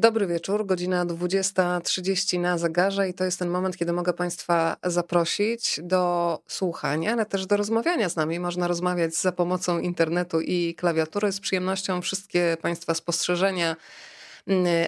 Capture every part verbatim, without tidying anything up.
Dobry wieczór, godzina dwudziesta trzydzieści na zegarze i to jest ten moment, kiedy mogę Państwa zaprosić do słuchania, ale też do rozmawiania z nami. Można rozmawiać za pomocą internetu i klawiatury. Z przyjemnością wszystkie Państwa spostrzeżenia,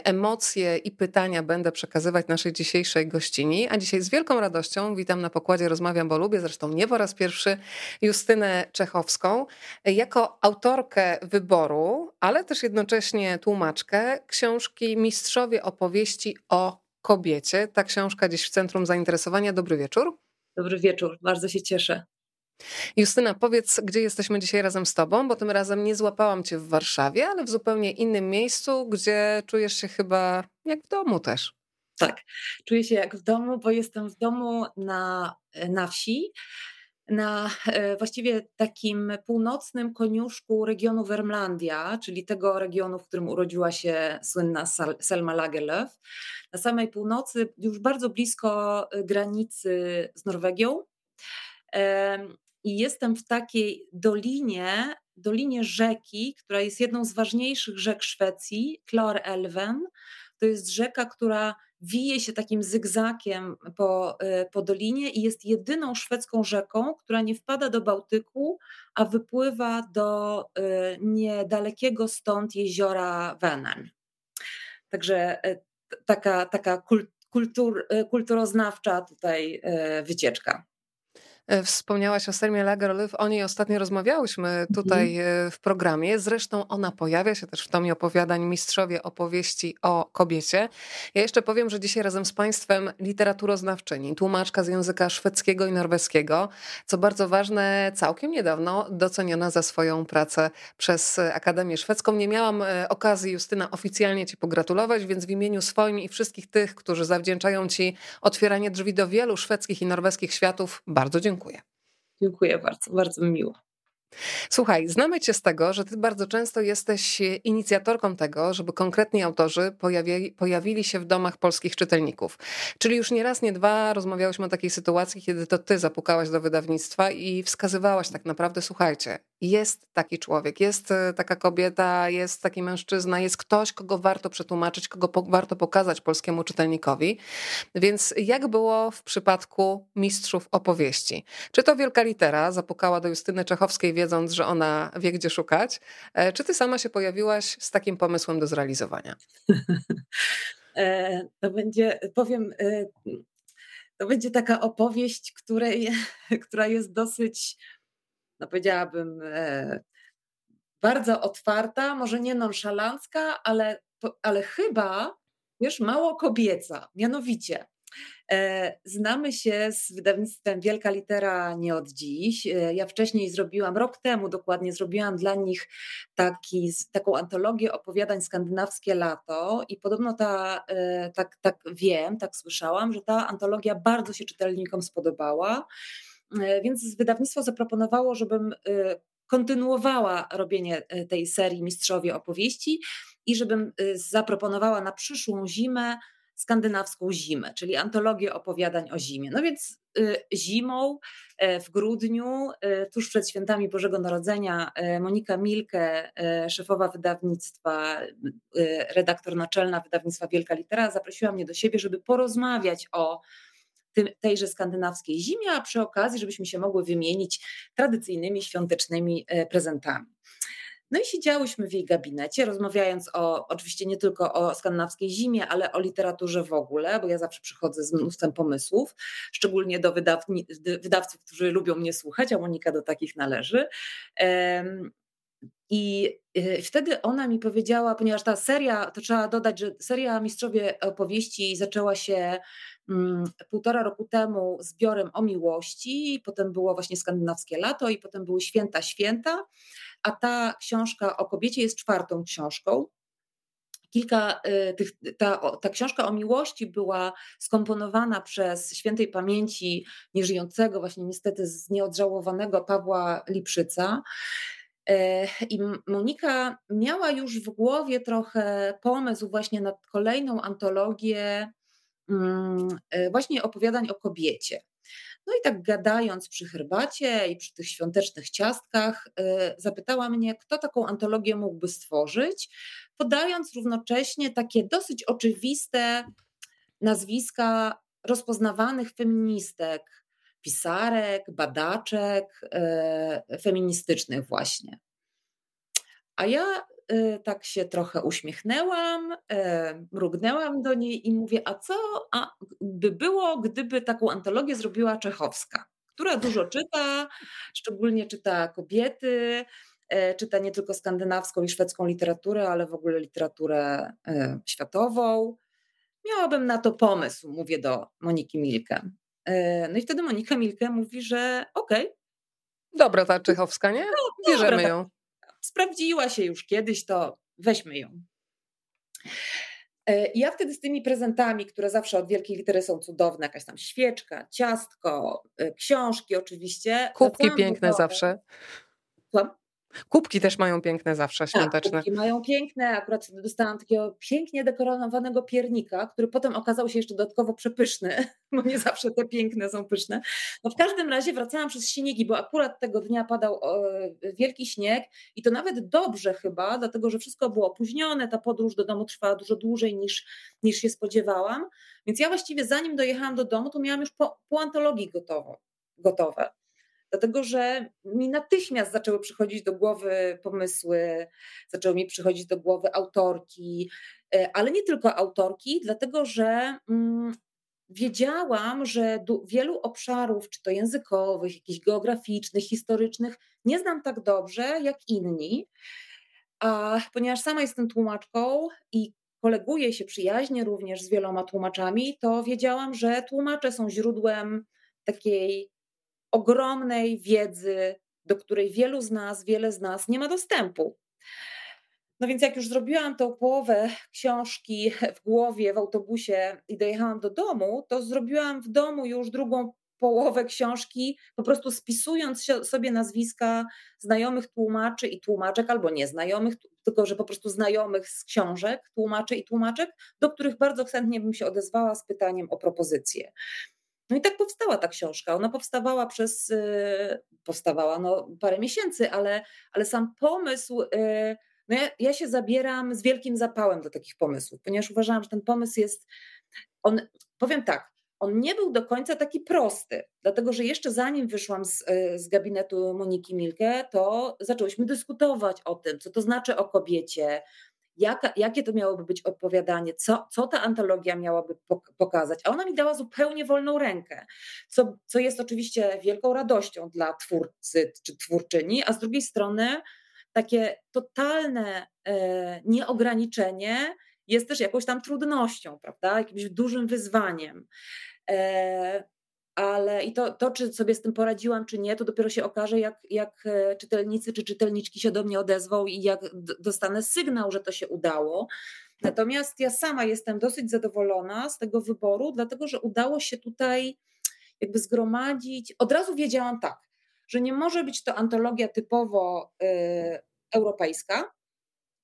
emocje i pytania będę przekazywać naszej dzisiejszej gościni. A dzisiaj z wielką radością witam na pokładzie Rozmawiam, bo lubię, zresztą nie po raz pierwszy, Justynę Czechowską jako autorkę wyboru, ale też jednocześnie tłumaczkę książki Mistrzowie opowieści o kobiecie. Ta książka dziś w centrum zainteresowania. Dobry wieczór. Dobry wieczór, bardzo się cieszę. Justyna, powiedz, gdzie jesteśmy dzisiaj razem z tobą, bo tym razem nie złapałam cię w Warszawie, ale w zupełnie innym miejscu, gdzie czujesz się chyba jak w domu też. Tak, czuję się jak w domu, bo jestem w domu na, na wsi, na właściwie takim północnym koniuszku regionu Wermlandia, czyli tego regionu, w którym urodziła się słynna Selma Lagerlöf. Na samej północy, już bardzo blisko granicy z Norwegią. I jestem w takiej dolinie, dolinie rzeki, która jest jedną z ważniejszych rzek Szwecji, Klarälven. To jest rzeka, która wije się takim zygzakiem po, po dolinie i jest jedyną szwedzką rzeką, która nie wpada do Bałtyku, a wypływa do niedalekiego stąd jeziora Vänern. Także taka, taka kultur, kulturoznawcza tutaj wycieczka. Wspomniałaś o Selmie Lagerlöf, o niej ostatnio rozmawiałyśmy tutaj w programie, zresztą ona pojawia się też w tomie opowiadań Mistrzowie opowieści o kobiecie. Ja jeszcze powiem, że dzisiaj razem z Państwem literaturoznawczyni, tłumaczka z języka szwedzkiego i norweskiego, co bardzo ważne, całkiem niedawno doceniona za swoją pracę przez Akademię Szwedzką. Nie miałam okazji, Justyna, oficjalnie ci pogratulować, więc w imieniu swoim i wszystkich tych, którzy zawdzięczają ci otwieranie drzwi do wielu szwedzkich i norweskich światów, bardzo dziękuję. Dziękuję. Dziękuję bardzo, bardzo mi miło. Słuchaj, znamy cię z tego, że ty bardzo często jesteś inicjatorką tego, żeby konkretni autorzy pojawi, pojawili się w domach polskich czytelników. Czyli już nie raz, nie dwa rozmawiałyśmy o takiej sytuacji, kiedy to ty zapukałaś do wydawnictwa i wskazywałaś tak naprawdę, słuchajcie, jest taki człowiek, jest taka kobieta, jest taki mężczyzna, jest ktoś, kogo warto przetłumaczyć, kogo po, warto pokazać polskiemu czytelnikowi. Więc jak było w przypadku Mistrzów opowieści? Czy to Wielka Litera zapukała do Justyny Czechowskiej, wiedząc, że ona wie, gdzie szukać? Czy ty sama się pojawiłaś z takim pomysłem do zrealizowania? To będzie, powiem, to będzie taka opowieść, której, która jest dosyć, no powiedziałabym, bardzo otwarta, może nie nonszalancka, ale, ale chyba, wiesz, mało kobieca. Mianowicie, znamy się z wydawnictwem Wielka Litera nie od dziś. Ja wcześniej zrobiłam, rok temu dokładnie, zrobiłam dla nich taki, taką antologię opowiadań Skandynawskie lato i podobno ta, tak, tak wiem, tak słyszałam, że ta antologia bardzo się czytelnikom spodobała, więc wydawnictwo zaproponowało, żebym kontynuowała robienie tej serii Mistrzowie opowieści i żebym zaproponowała na przyszłą zimę Skandynawską zimę, czyli antologię opowiadań o zimie. No więc zimą, w grudniu, tuż przed świętami Bożego Narodzenia, Monika Milke, szefowa wydawnictwa, redaktor naczelna wydawnictwa Wielka Litera, zaprosiła mnie do siebie, żeby porozmawiać o tejże skandynawskiej zimie, a przy okazji, żebyśmy się mogły wymienić tradycyjnymi świątecznymi prezentami. No i siedziałyśmy w jej gabinecie, rozmawiając o, oczywiście nie tylko o skandynawskiej zimie, ale o literaturze w ogóle, bo ja zawsze przychodzę z mnóstwem pomysłów, szczególnie do wydawni- wydawców, którzy lubią mnie słuchać, a Monika do takich należy. I wtedy ona mi powiedziała, ponieważ ta seria, to trzeba dodać, że seria Mistrzowie opowieści zaczęła się półtora roku temu zbiorem o miłości, potem było właśnie Skandynawskie lato i potem były Święta, Święta, a ta książka o kobiecie jest czwartą książką. Kilka tych, ta, ta książka o miłości była skomponowana przez świętej pamięci nieżyjącego, właśnie niestety nieodżałowanego Pawła Lipszyca. I Monika miała już w głowie trochę pomysł właśnie na kolejną antologię właśnie opowiadań o kobiecie. No i tak gadając przy herbacie i przy tych świątecznych ciastkach, zapytała mnie, kto taką antologię mógłby stworzyć. podając równocześnie takie dosyć oczywiste nazwiska rozpoznawanych feministek, pisarek, badaczek yy, feministycznych właśnie. A ja yy, tak się trochę uśmiechnęłam, yy, mrugnęłam do niej i mówię, a co a by było, gdyby taką antologię zrobiła Czechowska, która dużo czyta, szczególnie czyta kobiety, yy, czyta nie tylko skandynawską i szwedzką literaturę, ale w ogóle literaturę yy, światową. Miałabym na to pomysł, mówię do Moniki Milke. No i wtedy Monika Milke mówi, że okej. Okay. Dobra ta Czechowska, nie? No, bierzemy dobra, ją. Tak. Sprawdziła się już kiedyś, to weźmy ją. I ja wtedy z tymi prezentami, które zawsze od Wielkiej Litery są cudowne, jakaś tam świeczka, ciastko, książki oczywiście. Kubki piękne do... zawsze. Słucham? Kubki też mają piękne zawsze, świąteczne. Tak, kubki mają piękne, akurat dostałam takiego pięknie dekorowanego piernika, który potem okazał się jeszcze dodatkowo przepyszny, bo nie zawsze te piękne są pyszne. No w każdym razie wracałam przez Sinigi, bo akurat tego dnia padał wielki śnieg i to nawet dobrze chyba, dlatego że wszystko było opóźnione, ta podróż do domu trwała dużo dłużej niż, niż się spodziewałam, więc ja właściwie zanim dojechałam do domu, to miałam już po, po antologii gotowo, gotowe. Dlatego, że mi natychmiast zaczęły przychodzić do głowy pomysły, zaczęły mi przychodzić do głowy autorki, ale nie tylko autorki, dlatego, że mm, wiedziałam, że do wielu obszarów, czy to językowych, jakichś geograficznych, historycznych, nie znam tak dobrze jak inni, a ponieważ sama jestem tłumaczką i koleguję się przyjaźnie również z wieloma tłumaczami, to wiedziałam, że tłumacze są źródłem takiej ogromnej wiedzy, do której wielu z nas, wiele z nas nie ma dostępu. No więc jak już zrobiłam tą połowę książki w głowie, w autobusie i dojechałam do domu, to zrobiłam w domu już drugą połowę książki, po prostu spisując sobie nazwiska znajomych tłumaczy i tłumaczek, albo nieznajomych, tylko że po prostu znajomych z książek, tłumaczy i tłumaczek, do których bardzo chętnie bym się odezwała z pytaniem o propozycje. No i tak powstała ta książka. Ona powstawała przez, powstawała no parę miesięcy, ale, ale sam pomysł, no ja, ja się zabieram z wielkim zapałem do takich pomysłów, ponieważ uważałam, że ten pomysł jest, on, powiem tak, on nie był do końca taki prosty, dlatego że jeszcze zanim wyszłam z, z gabinetu Moniki Milke, to zaczęłyśmy dyskutować o tym, co to znaczy o kobiecie, Jaka, jakie to miałoby być opowiadanie, co, co ta antologia miałaby pokazać, a ona mi dała zupełnie wolną rękę, co, co jest oczywiście wielką radością dla twórcy czy twórczyni, a z drugiej strony takie totalne e, nieograniczenie jest też jakąś tam trudnością, prawda, jakimś dużym wyzwaniem. E, ale i to, to, czy sobie z tym poradziłam, czy nie, to dopiero się okaże, jak, jak czytelnicy czy czytelniczki się do mnie odezwą i jak dostanę sygnał, że to się udało. Natomiast ja sama jestem dosyć zadowolona z tego wyboru, dlatego że udało się tutaj jakby zgromadzić, od razu wiedziałam tak, że nie może być to antologia typowo y, europejska,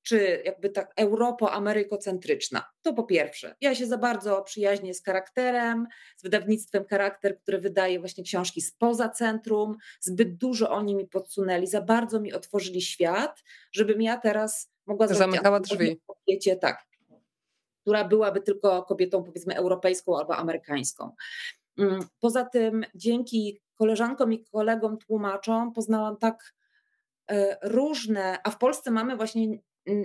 czy jakby tak europo-amerykocentryczna. To po pierwsze. Ja się za bardzo przyjaźnię z charakterem, z wydawnictwem Charakter, które wydaje właśnie książki spoza centrum. Zbyt dużo oni mi podsunęli, za bardzo mi otworzyli świat, żebym ja teraz mogła zrobić... Zamykała drzwi. Kobiecie, tak, która byłaby tylko kobietą powiedzmy europejską albo amerykańską. Poza tym dzięki koleżankom i kolegom tłumaczom poznałam tak różne, a w Polsce mamy właśnie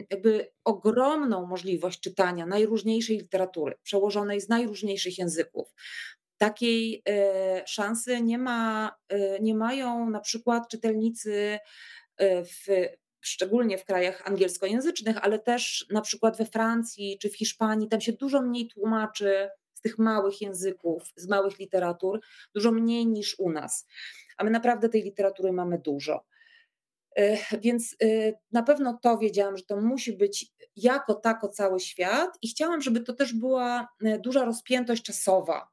jakby ogromną możliwość czytania najróżniejszej literatury, przełożonej z najróżniejszych języków. Takiej e, szansy nie, ma, e, nie mają na przykład czytelnicy e, w, szczególnie w krajach angielskojęzycznych, ale też na przykład we Francji czy w Hiszpanii, tam się dużo mniej tłumaczy z tych małych języków, z małych literatur, dużo mniej niż u nas. A my naprawdę tej literatury mamy dużo. Więc na pewno to wiedziałam, że to musi być jako tako cały świat i chciałam, żeby to też była duża rozpiętość czasowa.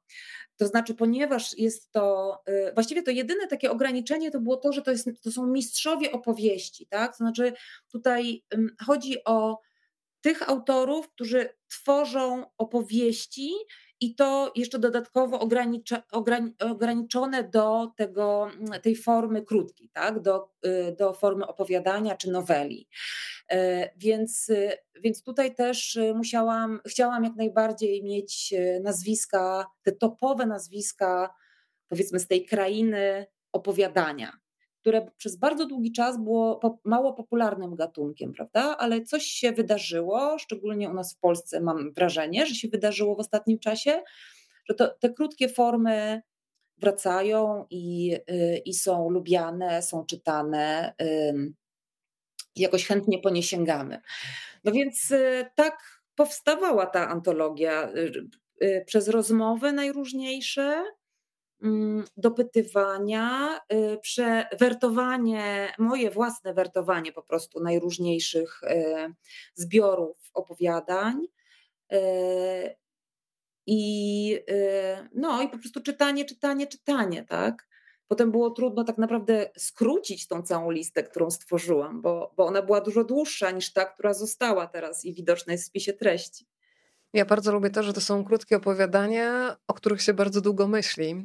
To znaczy, ponieważ jest to, właściwie to jedyne takie ograniczenie to było to, że to, jest, to są mistrzowie opowieści, tak? To znaczy tutaj chodzi o tych autorów, którzy tworzą opowieści i to jeszcze dodatkowo ogranicza, ograni, ograniczone do tego, tej formy krótkiej, tak? do, do formy opowiadania czy noweli. Więc, więc tutaj też musiałam, chciałam jak najbardziej mieć nazwiska, te topowe nazwiska, powiedzmy z tej krainy opowiadania, które przez bardzo długi czas było mało popularnym gatunkiem, prawda? Ale coś się wydarzyło, szczególnie u nas w Polsce mam wrażenie, że się wydarzyło w ostatnim czasie, że to, te krótkie formy wracają i, i są lubiane, są czytane, i jakoś chętnie po nie sięgamy. No więc tak powstawała ta antologia przez rozmowy najróżniejsze, dopytywania, wertowanie, moje własne wertowanie po prostu najróżniejszych zbiorów opowiadań i no i po prostu czytanie, czytanie, czytanie, tak? Potem było trudno tak naprawdę skrócić tą całą listę, którą stworzyłam, bo, bo ona była dużo dłuższa niż ta, która została teraz i widoczna jest w spisie treści. Ja bardzo lubię to, że to są krótkie opowiadania, o których się bardzo długo myśli.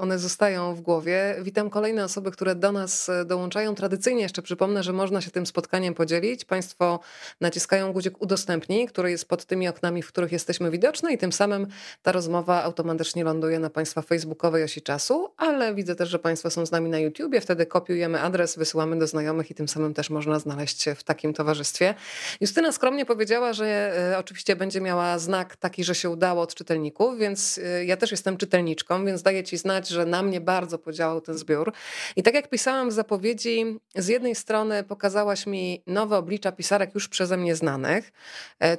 One zostają w głowie. Witam kolejne osoby, które do nas dołączają. Tradycyjnie jeszcze przypomnę, że można się tym spotkaniem podzielić. Państwo naciskają guzik udostępnij, który jest pod tymi oknami, w których jesteśmy widoczne i tym samym ta rozmowa automatycznie ląduje na Państwa facebookowej osi czasu, ale widzę też, że Państwo są z nami na YouTubie. Wtedy kopiujemy adres, wysyłamy do znajomych i tym samym też można znaleźć się w takim towarzystwie. Justyna skromnie powiedziała, że oczywiście będzie miała znak taki, że się udało od czytelników, więc ja też jestem czytelniczką, więc daję Ci znać, że na mnie bardzo podziałał ten zbiór. I tak jak pisałam w zapowiedzi, z jednej strony pokazałaś mi nowe oblicza pisarek już przeze mnie znanych.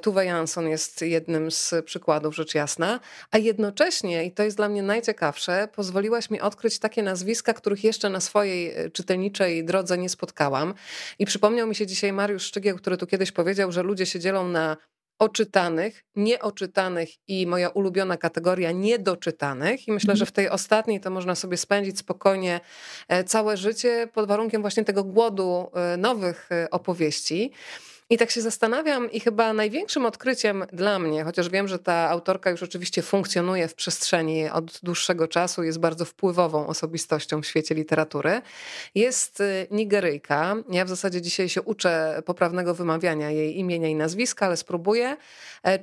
Tove Jansson jest jednym z przykładów, rzecz jasna, a jednocześnie, i to jest dla mnie najciekawsze, pozwoliłaś mi odkryć takie nazwiska, których jeszcze na swojej czytelniczej drodze nie spotkałam. I przypomniał mi się dzisiaj Mariusz Szczygieł, który tu kiedyś powiedział, że ludzie się dzielą na oczytanych, nieoczytanych i moja ulubiona kategoria niedoczytanych i myślę, że w tej ostatniej to można sobie spędzić spokojnie całe życie pod warunkiem właśnie tego głodu nowych opowieści. I tak się zastanawiam i chyba największym odkryciem dla mnie, chociaż wiem, że ta autorka już oczywiście funkcjonuje w przestrzeni od dłuższego czasu, jest bardzo wpływową osobistością w świecie literatury, jest Nigeryjka. Ja w zasadzie dzisiaj się uczę poprawnego wymawiania jej imienia i nazwiska, ale spróbuję.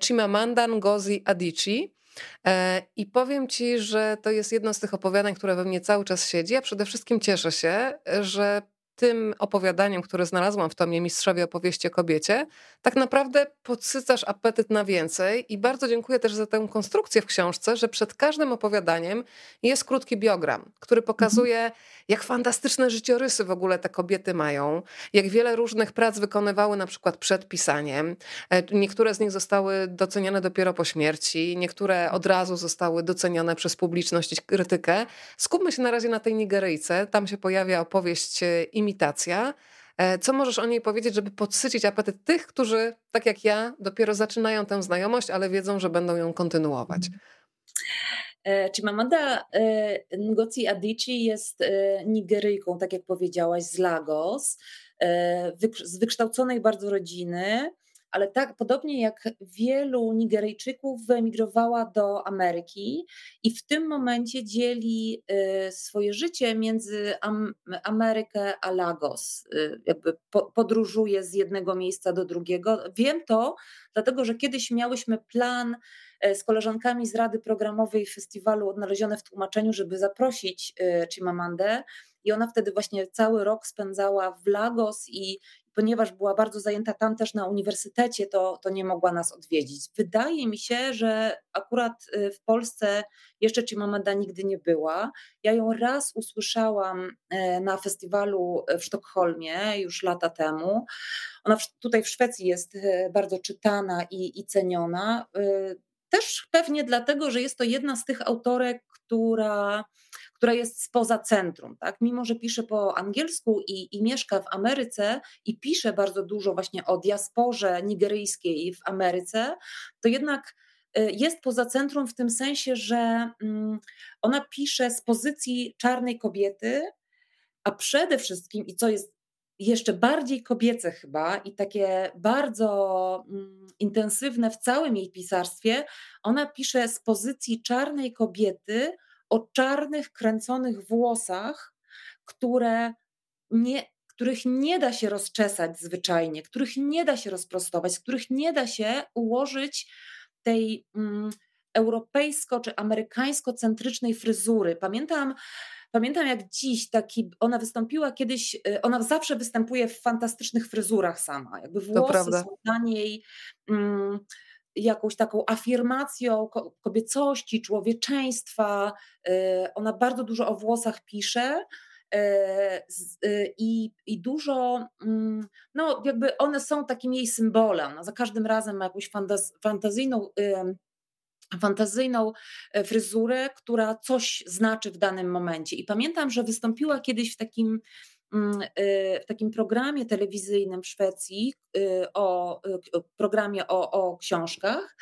Chimamanda Ngozi Adichie. I powiem Ci, że to jest jedno z tych opowiadań, które we mnie cały czas siedzi. Ja przede wszystkim cieszę się, że tym opowiadaniem, które znalazłam w tomie Mistrzowie opowieści o kobiecie, tak naprawdę podsycasz apetyt na więcej i bardzo dziękuję też za tę konstrukcję w książce, że przed każdym opowiadaniem jest krótki biogram, który pokazuje, jak fantastyczne życiorysy w ogóle te kobiety mają, jak wiele różnych prac wykonywały na przykład przed pisaniem. Niektóre z nich zostały docenione dopiero po śmierci, niektóre od razu zostały docenione przez publiczność i krytykę. Skupmy się na razie na tej Nigeryjce, tam się pojawia opowieść Imitacja. Co możesz o niej powiedzieć, żeby podsycić apetyt tych, którzy, tak jak ja, dopiero zaczynają tę znajomość, ale wiedzą, że będą ją kontynuować? Chimamanda Ngozi Adichie jest Nigeryjką, tak jak powiedziałaś, z Lagos, z wykształconej bardzo rodziny, ale tak podobnie jak wielu Nigeryjczyków wyemigrowała do Ameryki i w tym momencie dzieli swoje życie między Amerykę a Lagos. Jakby podróżuje z jednego miejsca do drugiego. Wiem to, dlatego że kiedyś miałyśmy plan z koleżankami z Rady Programowej Festiwalu Odnalezione w Tłumaczeniu, żeby zaprosić Chimamandę i ona wtedy właśnie cały rok spędzała w Lagos i ponieważ była bardzo zajęta tam też na uniwersytecie, to, to nie mogła nas odwiedzić. Wydaje mi się, że akurat w Polsce jeszcze Chimamanda nigdy nie była. Ja ją raz usłyszałam na festiwalu w Sztokholmie już lata temu. Ona tutaj w Szwecji jest bardzo czytana i, i ceniona. Też pewnie dlatego, że jest to jedna z tych autorek, która... która jest spoza centrum, tak? Mimo że pisze po angielsku i, i mieszka w Ameryce i pisze bardzo dużo właśnie o diasporze nigeryjskiej w Ameryce, to jednak jest poza centrum w tym sensie, że ona pisze z pozycji czarnej kobiety, a przede wszystkim, i co jest jeszcze bardziej kobiece chyba i takie bardzo mm, intensywne w całym jej pisarstwie. Ona pisze z pozycji czarnej kobiety o czarnych, kręconych włosach, które nie, których nie da się rozczesać zwyczajnie, których nie da się rozprostować, których nie da się ułożyć tej mm, europejsko- czy amerykańsko-centrycznej fryzury. Pamiętam, Pamiętam jak dziś, taki, ona wystąpiła kiedyś, ona zawsze występuje w fantastycznych fryzurach sama, jakby włosy są dla niej um, jakąś taką afirmacją kobiecości, człowieczeństwa, y, ona bardzo dużo o włosach pisze y, y, i, i dużo, y, no jakby one są takim jej symbolem, ona za każdym razem ma jakąś fantaz, fantazyjną y, fantazyjną fryzurę, która coś znaczy w danym momencie. I pamiętam, że wystąpiła kiedyś w takim, w takim programie telewizyjnym w Szwecji, o, o programie o, o książkach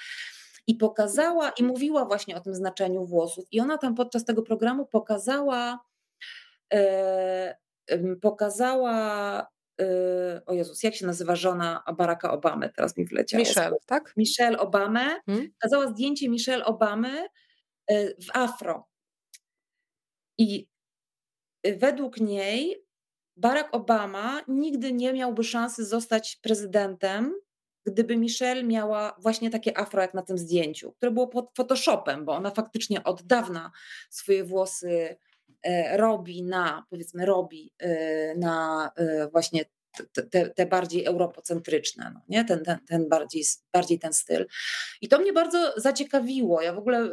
i pokazała i mówiła właśnie o tym znaczeniu włosów. I ona tam podczas tego programu pokazała pokazała o Jezus, jak się nazywa żona Baracka Obamy, teraz mi wleciało. Michelle, tak? Michelle Obamę. Hmm? Pokazała zdjęcie Michelle Obamy w afro. I według niej Barack Obama nigdy nie miałby szansy zostać prezydentem, gdyby Michelle miała właśnie takie afro jak na tym zdjęciu, które było pod Photoshopem, bo ona faktycznie od dawna swoje włosy robi na, powiedzmy, robi na właśnie te, te bardziej europocentryczne, no nie? Ten, ten, ten bardziej, bardziej ten styl. I to mnie bardzo zaciekawiło. Ja w ogóle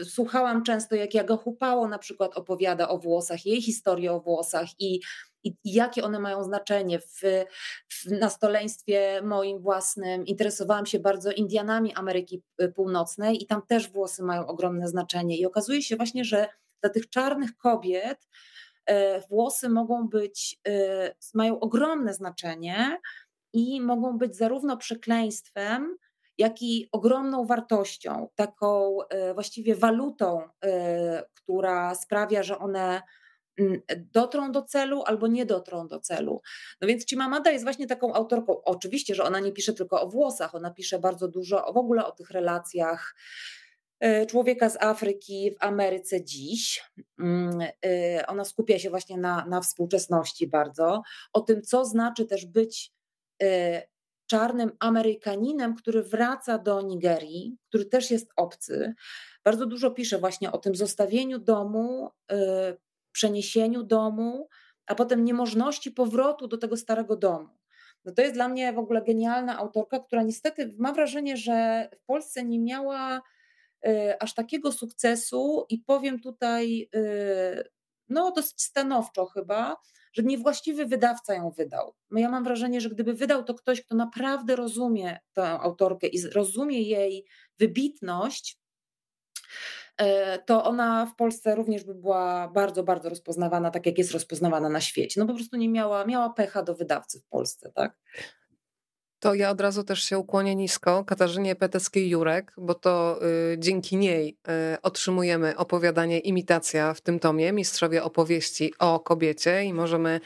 y, słuchałam często, jak Jaga Hupało na przykład opowiada o włosach, jej historię o włosach i, i, i jakie one mają znaczenie. W, w nastoleństwie moim własnym interesowałam się bardzo Indianami Ameryki Północnej i tam też włosy mają ogromne znaczenie. I okazuje się właśnie, że dla tych czarnych kobiet e, włosy mogą być, e, mają ogromne znaczenie i mogą być zarówno przekleństwem, jak i ogromną wartością, taką e, właściwie walutą, e, która sprawia, że one m, dotrą do celu albo nie dotrą do celu. No więc Chimamanda jest właśnie taką autorką, oczywiście, że ona nie pisze tylko o włosach, ona pisze bardzo dużo w ogóle o tych relacjach człowieka z Afryki w Ameryce dziś. Ona skupia się właśnie na, na współczesności bardzo. O tym, co znaczy też być czarnym Amerykaninem, który wraca do Nigerii, który też jest obcy. Bardzo dużo pisze właśnie o tym zostawieniu domu, przeniesieniu domu, a potem niemożności powrotu do tego starego domu. No to jest dla mnie w ogóle genialna autorka, która niestety mam wrażenie, że w Polsce nie miała aż takiego sukcesu i powiem tutaj no dosyć stanowczo chyba, że niewłaściwy wydawca ją wydał. Ja mam wrażenie, że gdyby wydał to ktoś, kto naprawdę rozumie tę autorkę i rozumie jej wybitność, to ona w Polsce również by była bardzo, bardzo rozpoznawana, tak jak jest rozpoznawana na świecie. No po prostu nie miała, miała pecha do wydawcy w Polsce, tak? To ja od razu też się ukłonię nisko Katarzynie Peteckiej-Jurek, bo to y, dzięki niej y, otrzymujemy opowiadanie Imitacja w tym tomie, Mistrzowie opowieści o kobiecie i możemy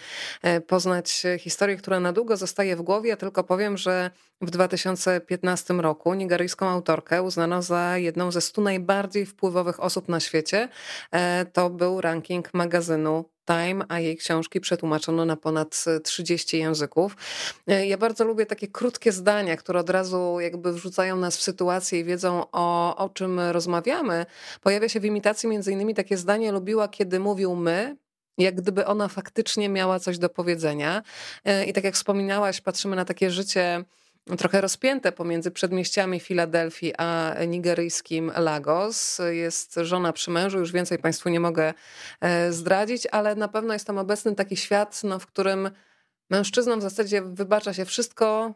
y, poznać historię, która na długo zostaje w głowie. Ja tylko powiem, że w dwa tysiące piętnastym roku nigeryjską autorkę uznano za jedną ze stu najbardziej wpływowych osób na świecie. Y, to był ranking magazynu Time, a jej książki przetłumaczono na ponad trzydziestu języków. Ja bardzo lubię takie krótkie zdania, które od razu jakby wrzucają nas w sytuację i wiedzą o, o czym rozmawiamy. Pojawia się w Imitacji między innymi takie zdanie: lubiła, kiedy mówił my, jak gdyby ona faktycznie miała coś do powiedzenia. I tak jak wspominałaś, patrzymy na takie życie trochę rozpięte pomiędzy przedmieściami Filadelfii a nigeryjskim Lagos. Jest żona przy mężu, już więcej Państwu nie mogę zdradzić, ale na pewno jest tam obecny taki świat, no, w którym mężczyznom w zasadzie wybacza się wszystko,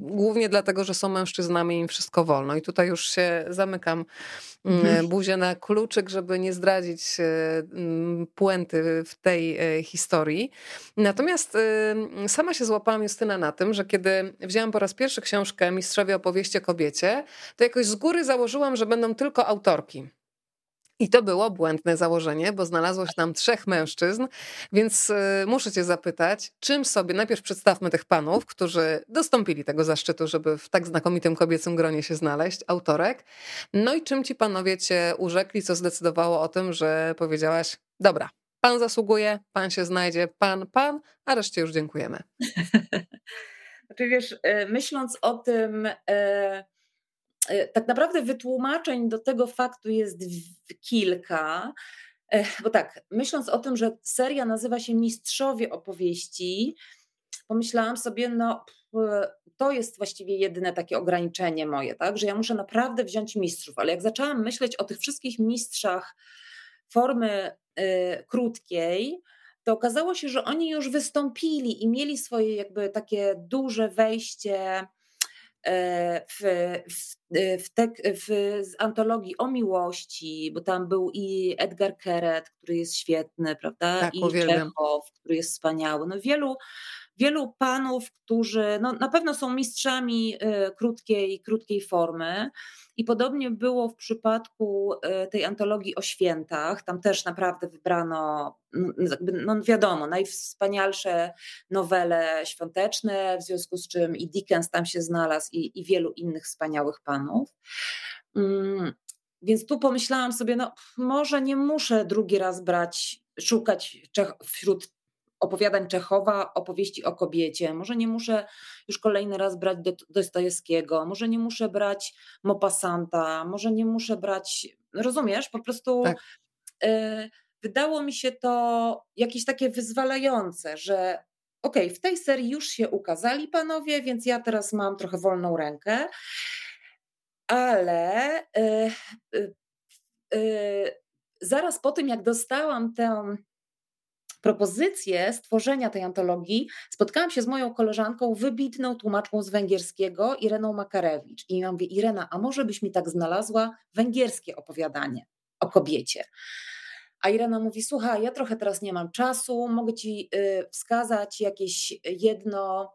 głównie dlatego, że są mężczyznami i im wszystko wolno. I tutaj już się zamykam buzię na kluczyk, żeby nie zdradzić puenty w tej historii. Natomiast sama się złapałam, Justyna, na tym, że kiedy wzięłam po raz pierwszy książkę Mistrzowie opowieści o kobiecie, to jakoś z góry założyłam, że będą tylko autorki. I to było błędne założenie, bo znalazło się tam trzech mężczyzn, więc muszę cię zapytać, czym sobie, najpierw przedstawmy tych panów, którzy dostąpili tego zaszczytu, żeby w tak znakomitym kobiecym gronie się znaleźć, autorek, no i czym ci panowie cię urzekli, co zdecydowało o tym, że powiedziałaś, dobra, pan zasługuje, pan się znajdzie, pan, pan, a reszcie już dziękujemy. Znaczy wiesz, myśląc o tym... Tak naprawdę wytłumaczeń do tego faktu jest kilka, bo tak, myśląc o tym, że seria nazywa się Mistrzowie opowieści, pomyślałam sobie, no to jest właściwie jedyne takie ograniczenie moje, tak, że ja muszę naprawdę wziąć mistrzów, ale jak zaczęłam myśleć o tych wszystkich mistrzach formy y, krótkiej, to okazało się, że oni już wystąpili i mieli swoje jakby takie duże wejście W, w, w, te, w, z antologii o miłości, bo tam był i Edgar Keret, który jest świetny, prawda? Tak, i Czechow, który jest wspaniały. No wielu, wielu panów, którzy no, na pewno są mistrzami krótkiej, krótkiej formy i podobnie było w przypadku tej antologii o świętach. Tam też naprawdę wybrano, no wiadomo, najwspanialsze nowele świąteczne, w związku z czym i Dickens tam się znalazł i, i wielu innych wspaniałych panów. Mm, więc tu pomyślałam sobie, no może nie muszę drugi raz brać, szukać Czech, wśród opowiadań Czechowa opowieści o kobiecie, może nie muszę już kolejny raz brać Dostojewskiego, może nie muszę brać Maupassanta, może nie muszę brać, rozumiesz, po prostu tak. y, wydało mi się to jakieś takie wyzwalające, że okej, okay, w tej serii już się ukazali panowie, więc ja teraz mam trochę wolną rękę, ale y, y, y, zaraz po tym, jak dostałam tę propozycję stworzenia tej antologii, spotkałam się z moją koleżanką, wybitną tłumaczką z węgierskiego, Ireną Makarewicz. I ja mówię, Irena, a może byś mi tak znalazła węgierskie opowiadanie o kobiecie? A Irena mówi, słuchaj, ja trochę teraz nie mam czasu, mogę ci wskazać jakieś jedno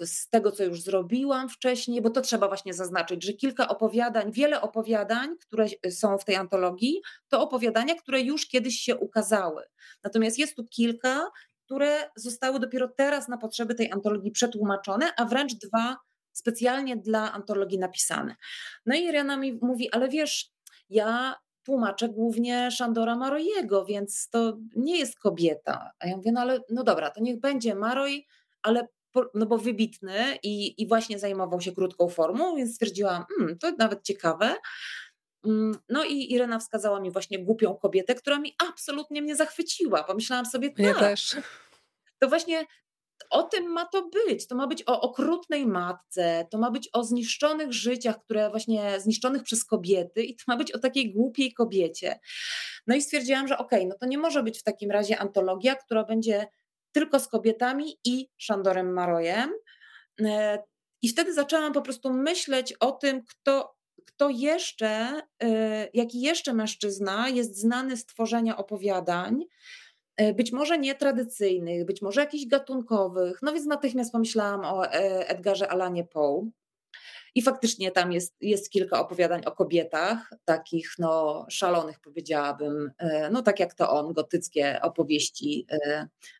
z tego, co już zrobiłam wcześniej, bo to trzeba właśnie zaznaczyć, że kilka opowiadań, wiele opowiadań, które są w tej antologii, to opowiadania, które już kiedyś się ukazały. Natomiast jest tu kilka, które zostały dopiero teraz na potrzeby tej antologii przetłumaczone, a wręcz dwa specjalnie dla antologii napisane. No i Irena mi mówi, ale wiesz, ja tłumaczę głównie Sándora Máraiego, więc to nie jest kobieta. A ja mówię, no ale no dobra, to niech będzie Máraj, ale no bo wybitny i, i właśnie zajmował się krótką formą, więc stwierdziłam, hmm, to nawet ciekawe. No i Irena wskazała mi właśnie głupią kobietę, która mi absolutnie mnie zachwyciła. Pomyślałam sobie, tak, ja też. To właśnie o tym ma to być. To ma być o okrutnej matce, to ma być o zniszczonych życiach, które właśnie zniszczonych przez kobiety i to ma być o takiej głupiej kobiecie. No i stwierdziłam, że okej, okay, no to nie może być w takim razie antologia, która będzie tylko z kobietami i Sándorem Máraiem. I wtedy zaczęłam po prostu myśleć o tym, kto, kto jeszcze, jaki jeszcze mężczyzna jest znany z tworzenia opowiadań, być może nietradycyjnych, być może jakichś gatunkowych. No więc natychmiast pomyślałam o Edgarze Allanie Poe. I faktycznie tam jest, jest kilka opowiadań o kobietach, takich no szalonych powiedziałabym, no tak jak to on, gotyckie opowieści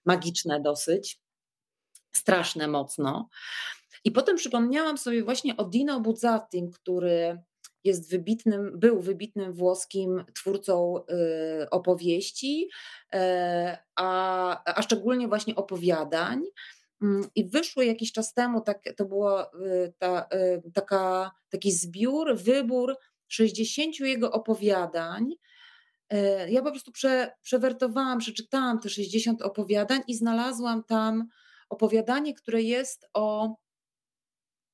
magiczne dosyć, straszne mocno. I potem przypomniałam sobie właśnie o Dino Buzzatim, który jest wybitnym, był wybitnym włoskim twórcą opowieści, a, a szczególnie właśnie opowiadań. I wyszły jakiś czas temu, tak, to było ta, taka, taki zbiór, wybór sześćdziesięciu jego opowiadań. Ja po prostu prze, przewertowałam, przeczytałam te sześćdziesiąt opowiadań i znalazłam tam opowiadanie, które jest o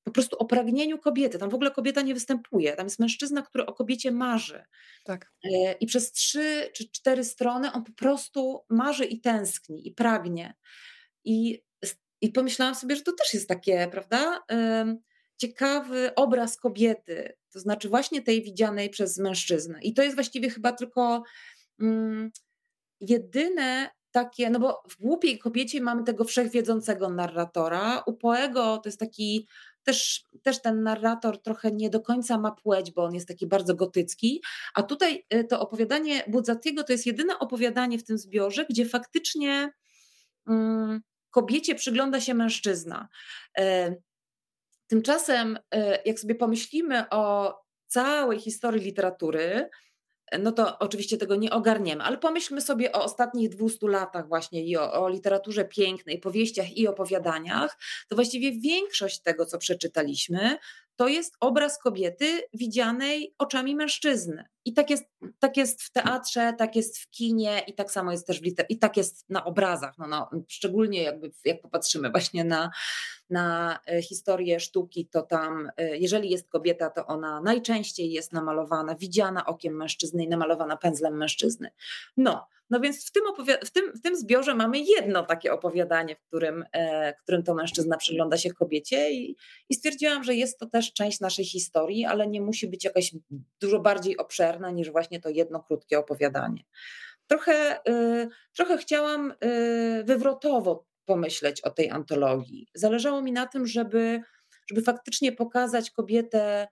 po prostu o pragnieniu kobiety. Tam w ogóle kobieta nie występuje. Tam jest mężczyzna, który o kobiecie marzy. Tak. I przez trzy czy cztery strony on po prostu marzy i tęskni, i pragnie. I I pomyślałam sobie, że to też jest takie, prawda, ciekawy obraz kobiety, to znaczy właśnie tej widzianej przez mężczyznę. I to jest właściwie chyba tylko um, jedyne takie, no bo w głupiej kobiecie mamy tego wszechwiedzącego narratora, u Poego to jest taki też, też ten narrator trochę nie do końca ma płeć, bo on jest taki bardzo gotycki, a tutaj to opowiadanie Buzzatiego to jest jedyne opowiadanie w tym zbiorze, gdzie faktycznie mm, kobiecie przygląda się mężczyzna. Tymczasem jak sobie pomyślimy o całej historii literatury, no to oczywiście tego nie ogarniemy, ale pomyślmy sobie o ostatnich dwustu latach właśnie i o, o literaturze pięknej, powieściach i opowiadaniach, to właściwie większość tego, co przeczytaliśmy, to jest obraz kobiety widzianej oczami mężczyzny. I tak jest, tak jest w teatrze, tak jest w kinie i tak samo jest też w liter- i tak jest na obrazach, no, no, szczególnie jakby jak popatrzymy właśnie na, na historię sztuki, to tam jeżeli jest kobieta, to ona najczęściej jest namalowana, widziana okiem mężczyzny i namalowana pędzlem mężczyzny. No, no więc w tym, opowi- w tym, w tym zbiorze mamy jedno takie opowiadanie, w którym, e, którym to mężczyzna przygląda się kobiecie i, i stwierdziłam, że jest to też część naszej historii, ale nie musi być jakaś dużo bardziej obszerna niż właśnie to jedno krótkie opowiadanie. Trochę, y, trochę chciałam y, wywrotowo pomyśleć o tej antologii. Zależało mi na tym, żeby, żeby faktycznie pokazać kobietę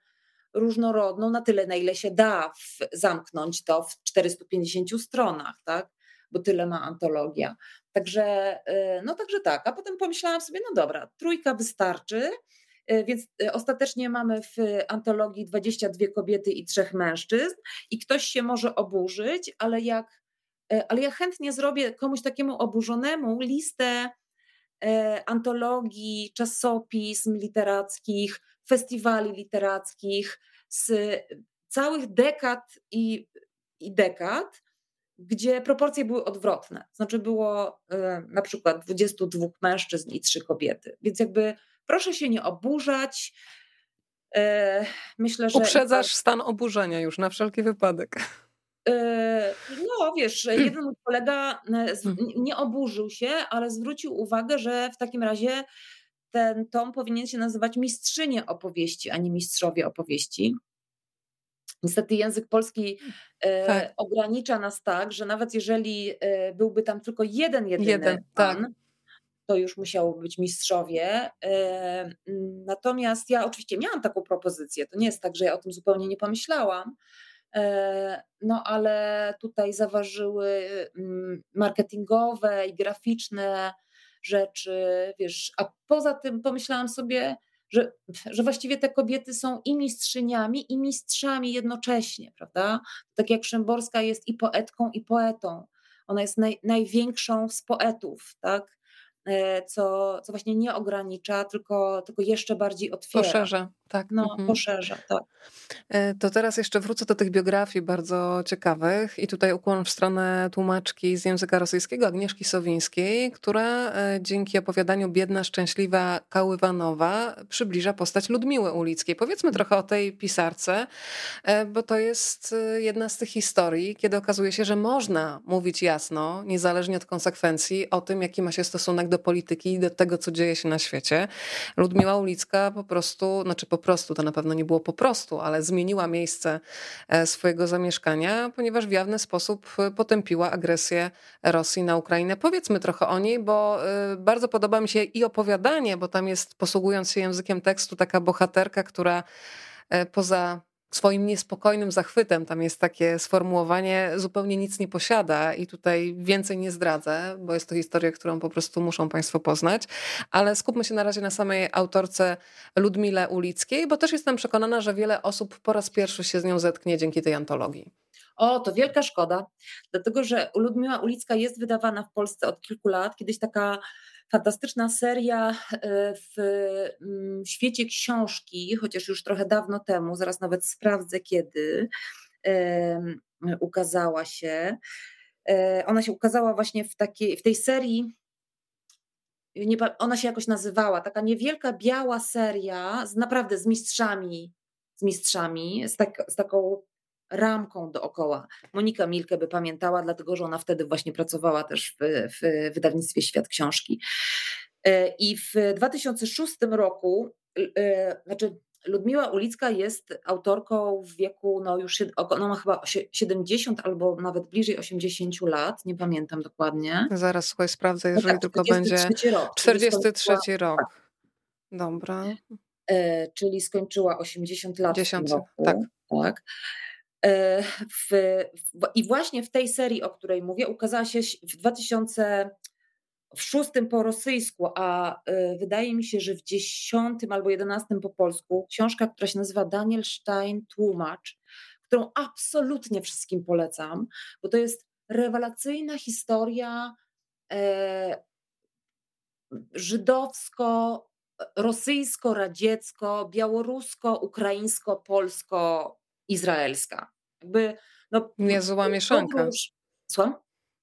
różnorodną na tyle, na ile się da w, zamknąć to w czterystu pięćdziesięciu stronach, tak? Bo tyle ma antologia. Także, y, no także tak, a potem pomyślałam sobie, no dobra, trójka wystarczy. Więc ostatecznie mamy w antologii dwadzieścia dwie kobiety i trzech mężczyzn i ktoś się może oburzyć, ale, jak, ale ja chętnie zrobię komuś takiemu oburzonemu listę antologii, czasopism literackich, festiwali literackich z całych dekad i, i dekad, gdzie proporcje były odwrotne. Znaczy było na przykład dwudziestu dwóch mężczyzn i trzy kobiety. Więc jakby proszę się nie oburzać. Myślę, że uprzedzasz tak... stan oburzenia już na wszelki wypadek. No wiesz, jeden mój kolega nie oburzył się, ale zwrócił uwagę, że w takim razie ten tom powinien się nazywać Mistrzynie opowieści, a nie Mistrzowie opowieści. Niestety język polski tak. ogranicza nas tak, że nawet jeżeli byłby tam tylko jeden jedyny jeden, pan, tak. to już musiało być Mistrzowie. Natomiast ja oczywiście miałam taką propozycję, to nie jest tak, że ja o tym zupełnie nie pomyślałam, no ale tutaj zaważyły marketingowe i graficzne rzeczy, wiesz, a poza tym pomyślałam sobie, że, że właściwie te kobiety są i mistrzyniami, i mistrzami jednocześnie, prawda? Tak jak Szymborska jest i poetką, i poetą. Ona jest naj, największą z poetów, tak? Co, co właśnie nie ogranicza, tylko, tylko jeszcze bardziej otwiera. Poszerza, tak. No, mhm. poszerza, tak. To teraz jeszcze wrócę do tych biografii bardzo ciekawych i tutaj ukłon w stronę tłumaczki z języka rosyjskiego Agnieszki Sowińskiej, która dzięki opowiadaniu Biedna, szczęśliwa Kaływanowa przybliża postać Ludmiły Ulickiej. Powiedzmy trochę o tej pisarce, bo to jest jedna z tych historii, kiedy okazuje się, że można mówić jasno, niezależnie od konsekwencji, o tym, jaki ma się stosunek do polityki i do tego, co dzieje się na świecie. Ludmiła Ulicka po prostu, znaczy po prostu, to na pewno nie było po prostu, ale zmieniła miejsce swojego zamieszkania, ponieważ w jawny sposób potępiła agresję Rosji na Ukrainę. Powiedzmy trochę o niej, bo bardzo podoba mi się i opowiadanie, bo tam jest, posługując się językiem tekstu, taka bohaterka, która poza swoim niespokojnym zachwytem, tam jest takie sformułowanie, zupełnie nic nie posiada i tutaj więcej nie zdradzę, bo jest to historia, którą po prostu muszą Państwo poznać, ale skupmy się na razie na samej autorce Ludmile Ulickiej, bo też jestem przekonana, że wiele osób po raz pierwszy się z nią zetknie dzięki tej antologii. O, to wielka szkoda, dlatego że Ludmiła Ulicka jest wydawana w Polsce od kilku lat, kiedyś taka fantastyczna seria w świecie książki, chociaż już trochę dawno temu, zaraz nawet sprawdzę kiedy, ukazała się. Ona się ukazała właśnie w takiej, w tej serii, nie, ona się jakoś nazywała, taka niewielka biała seria, z, naprawdę z mistrzami, z mistrzami, z, tak, z taką ramką dookoła. Monika Milke by pamiętała, dlatego że ona wtedy właśnie pracowała też w, w wydawnictwie Świat Książki. I w dwa tysiące szóstym roku, znaczy Ludmiła Ulicka jest autorką w wieku, no już no ma chyba siedemdziesiąt albo nawet bliżej osiemdziesiąt lat, nie pamiętam dokładnie. Zaraz słuchaj, sprawdzę, jeżeli no tak, tylko będzie czterdziesty trzeci rok. czterdziesty trzeci rok. Dobra. czyli skończyła osiemdziesiąt lat. osiemdziesiąt, roku, tak. tak. W, w, I właśnie w tej serii, o której mówię, ukazała się w dwa tysiące szóstym po rosyjsku, a wydaje mi się, że w dziesiątym albo jedenastym po polsku książka, która się nazywa Daniel Stein, tłumacz, którą absolutnie wszystkim polecam, bo to jest rewelacyjna historia e, żydowsko, rosyjsko, radziecko, białorusko, ukraińsko, polsko, izraelska. Jakby, no, niezła mieszanka. Już... Słucham?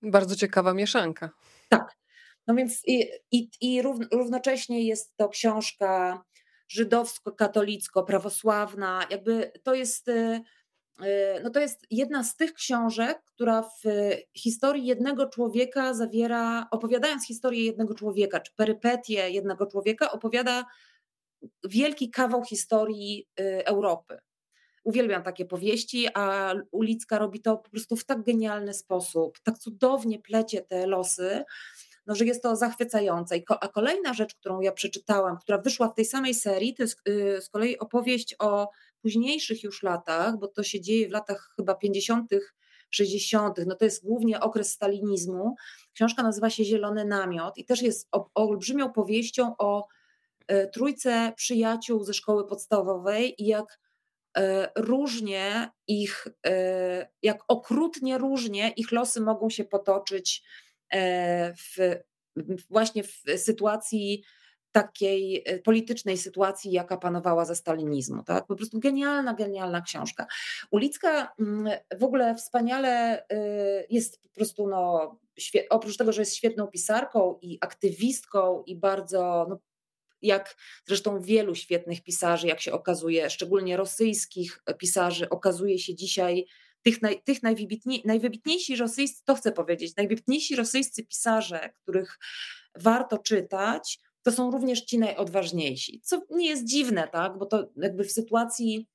Bardzo ciekawa mieszanka. Tak. No więc i, i, i równocześnie jest to książka żydowsko-katolicko-prawosławna. Jakby to jest... No to jest jedna z tych książek, która w historii jednego człowieka zawiera, opowiadając historię jednego człowieka, czy perypetie jednego człowieka, opowiada wielki kawał historii Europy. Uwielbiam takie powieści, a Ulicka robi to po prostu w tak genialny sposób, tak cudownie plecie te losy, no, że jest to zachwycające. A kolejna rzecz, którą ja przeczytałam, która wyszła w tej samej serii, to jest z kolei opowieść o późniejszych już latach, bo to się dzieje w latach chyba pięćdziesiątych, sześćdziesiątych, no to jest głównie okres stalinizmu. Książka nazywa się Zielony Namiot i też jest olbrzymią powieścią o trójce przyjaciół ze szkoły podstawowej i jak różnie ich, jak okrutnie różnie ich losy mogą się potoczyć w, właśnie w sytuacji takiej politycznej sytuacji, jaka panowała ze stalinizmu. Tak? Po prostu genialna, genialna książka. Ulicka w ogóle wspaniale jest po prostu, no, oprócz tego, że jest świetną pisarką i aktywistką i bardzo, no, jak zresztą wielu świetnych pisarzy, jak się okazuje, szczególnie rosyjskich pisarzy, okazuje się dzisiaj tych, naj, tych najwybitniej, najwybitniejsi rosyjscy, to chcę powiedzieć, najwybitniejsi rosyjscy pisarze, których warto czytać, to są również ci najodważniejsi, co nie jest dziwne, tak? Bo to jakby w sytuacji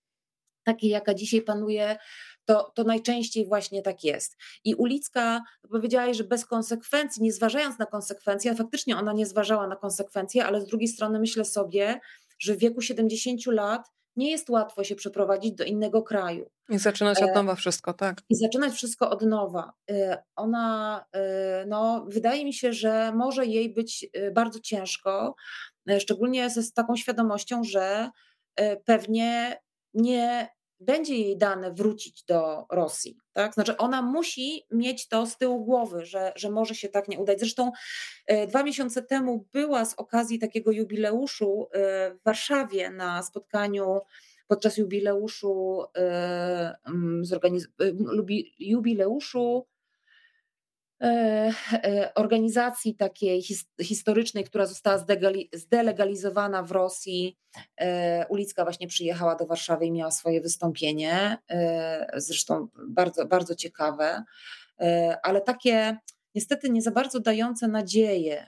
takiej, jaka dzisiaj panuje, to, to najczęściej właśnie tak jest. I Ulicka powiedziała, że bez konsekwencji, nie zważając na konsekwencje, faktycznie ona nie zważała na konsekwencje, ale z drugiej strony myślę sobie, że w wieku siedemdziesięciu lat nie jest łatwo się przeprowadzić do innego kraju. I zaczynać od nowa wszystko, tak. I zaczynać wszystko od nowa. Ona, no, wydaje mi się, że może jej być bardzo ciężko, szczególnie z taką świadomością, że pewnie nie będzie jej dane wrócić do Rosji. Tak? Znaczy ona musi mieć to z tyłu głowy, że, że może się tak nie udać. Zresztą dwa miesiące temu była z okazji takiego jubileuszu w Warszawie na spotkaniu podczas jubileuszu jubileuszu organizacji takiej historycznej, która została zdelegalizowana w Rosji. Ulicka właśnie przyjechała do Warszawy i miała swoje wystąpienie, zresztą bardzo, bardzo ciekawe, ale takie niestety nie za bardzo dające nadzieję.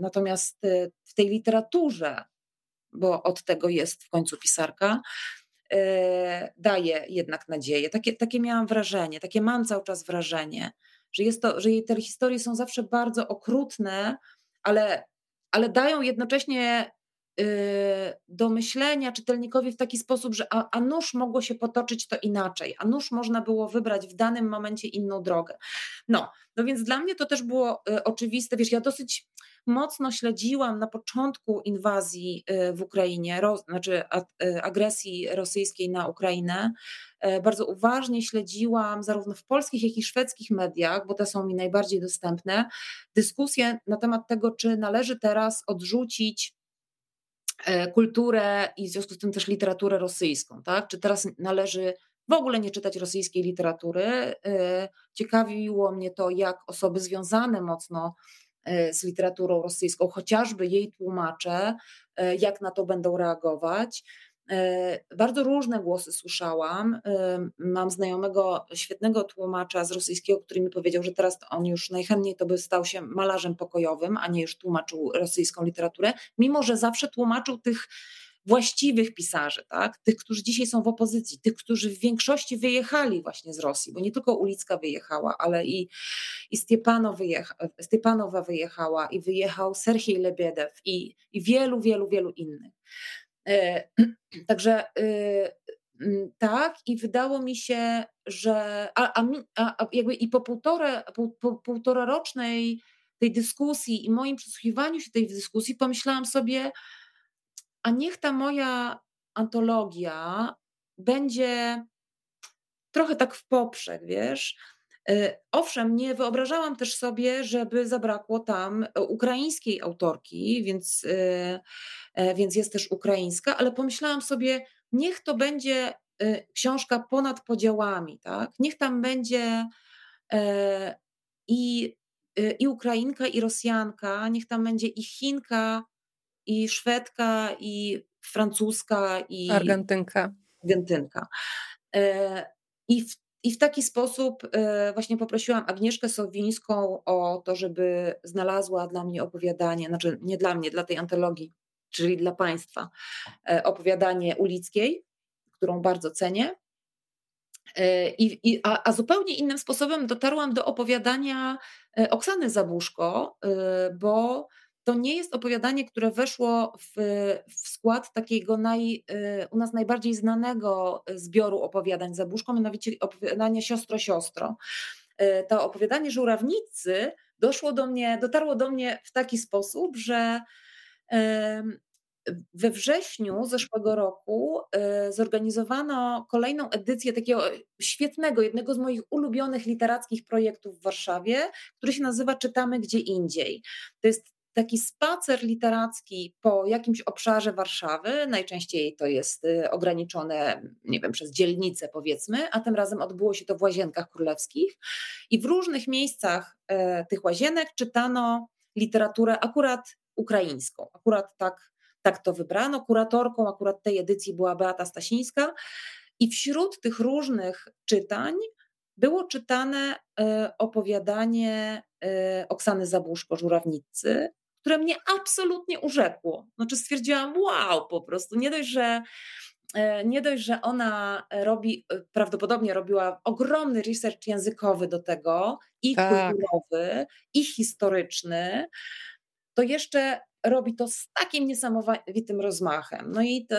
Natomiast w tej literaturze, bo od tego jest w końcu pisarka, daje jednak nadzieję. Takie, takie miałam wrażenie, takie mam cały czas wrażenie, że, jest to, że jej te historie są zawsze bardzo okrutne, ale, ale dają jednocześnie yy, do myślenia czytelnikowi w taki sposób, że a, a nuż mogło się potoczyć to inaczej, a nuż można było wybrać w danym momencie inną drogę. No, no więc dla mnie to też było y, oczywiste, wiesz, ja dosyć mocno śledziłam na początku inwazji w Ukrainie, roz, znaczy agresji rosyjskiej na Ukrainę. Bardzo uważnie śledziłam zarówno w polskich, jak i szwedzkich mediach, bo te są mi najbardziej dostępne, dyskusje na temat tego, czy należy teraz odrzucić kulturę i w związku z tym też literaturę rosyjską. Tak? Czy teraz należy w ogóle nie czytać rosyjskiej literatury? Ciekawiło mnie to, jak osoby związane mocno z literaturą rosyjską, chociażby jej tłumacze, jak na to będą reagować. Bardzo różne głosy słyszałam. Mam znajomego, świetnego tłumacza z rosyjskiego, który mi powiedział, że teraz to on już najchętniej to by stał się malarzem pokojowym, a nie już tłumaczył rosyjską literaturę, mimo że zawsze tłumaczył tych właściwych pisarzy, tak? Tych, którzy dzisiaj są w opozycji, tych, którzy w większości wyjechali właśnie z Rosji, bo nie tylko Ulicka wyjechała, ale i, i Stiepanow wyjecha, Stiepanowa wyjechała i wyjechał Serhiej Lebedew i, i wielu, wielu, wielu innych. Także tak, i wydało mi się, że a, a, a jakby i po, półtore, po, po półtorarocznej tej dyskusji i moim przysłuchiwaniu się tej dyskusji pomyślałam sobie, a niech ta moja antologia będzie trochę tak w poprzek, wiesz. Owszem, nie wyobrażałam też sobie, żeby zabrakło tam ukraińskiej autorki, więc, więc jest też ukraińska, ale pomyślałam sobie, niech to będzie książka ponad podziałami, tak? Niech tam będzie i, i Ukrainka, i Rosjanka, niech tam będzie i Chinka, i Szwedka, i Francuska, i Argentynka. Argentynka. I w I w taki sposób właśnie poprosiłam Agnieszkę Sowińską o to, żeby znalazła dla mnie opowiadanie, znaczy nie dla mnie, dla tej antologii, czyli dla Państwa, opowiadanie Ulickiej, którą bardzo cenię. I, i, a, a zupełnie innym sposobem dotarłam do opowiadania Oksany Zabużko, bo to nie jest opowiadanie, które weszło w, w skład takiego naj, u nas najbardziej znanego zbioru opowiadań Zabużko, mianowicie opowiadanie Siostro, siostro. To opowiadanie Żurawnicy doszło do mnie, dotarło do mnie w taki sposób, że we wrześniu zeszłego roku zorganizowano kolejną edycję takiego świetnego, jednego z moich ulubionych literackich projektów w Warszawie, który się nazywa Czytamy gdzie indziej. To jest taki spacer literacki po jakimś obszarze Warszawy, najczęściej to jest ograniczone, nie wiem, przez dzielnicę powiedzmy, a tym razem odbyło się to w Łazienkach Królewskich i w różnych miejscach e, tych łazienek czytano literaturę akurat ukraińską, akurat tak, tak to wybrano, kuratorką akurat tej edycji była Beata Stasińska i wśród tych różnych czytań było czytane e, opowiadanie e, Oksany Zabużko, Żurawnicy, które mnie absolutnie urzekło. Znaczy stwierdziłam, wow, po prostu nie dość, że, nie dość, że ona robi, prawdopodobnie robiła ogromny research językowy do tego, i tak. kulturowy, i historyczny, to jeszcze robi to z takim niesamowitym rozmachem. No i, to,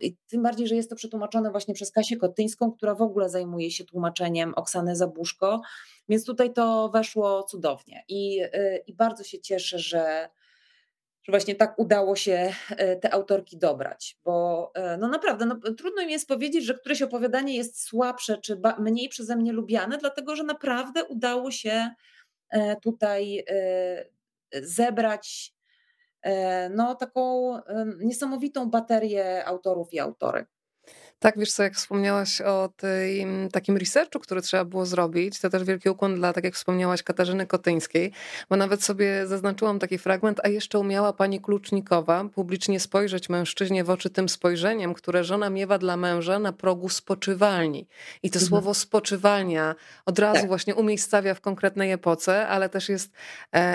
i tym bardziej, że jest to przetłumaczone właśnie przez Kasię Kotyńską, która w ogóle zajmuje się tłumaczeniem Oksany Zabużko, więc tutaj to weszło cudownie i, i bardzo się cieszę, że że właśnie tak udało się te autorki dobrać, bo no naprawdę no, trudno mi jest powiedzieć, że któreś opowiadanie jest słabsze czy ba- mniej przeze mnie lubiane, dlatego że naprawdę udało się tutaj zebrać no, taką niesamowitą baterię autorów i autorek. Tak, wiesz co, jak wspomniałaś o tym takim researchu, który trzeba było zrobić, to też wielki ukłon dla, tak jak wspomniałaś, Katarzyny Kotyńskiej, bo nawet sobie zaznaczyłam taki fragment, a jeszcze umiała pani Klucznikowa publicznie spojrzeć mężczyźnie w oczy tym spojrzeniem, które żona miewa dla męża na progu spoczywalni. I to mhm. słowo spoczywalnia od razu tak. właśnie umiejscawia w konkretnej epoce, ale też jest,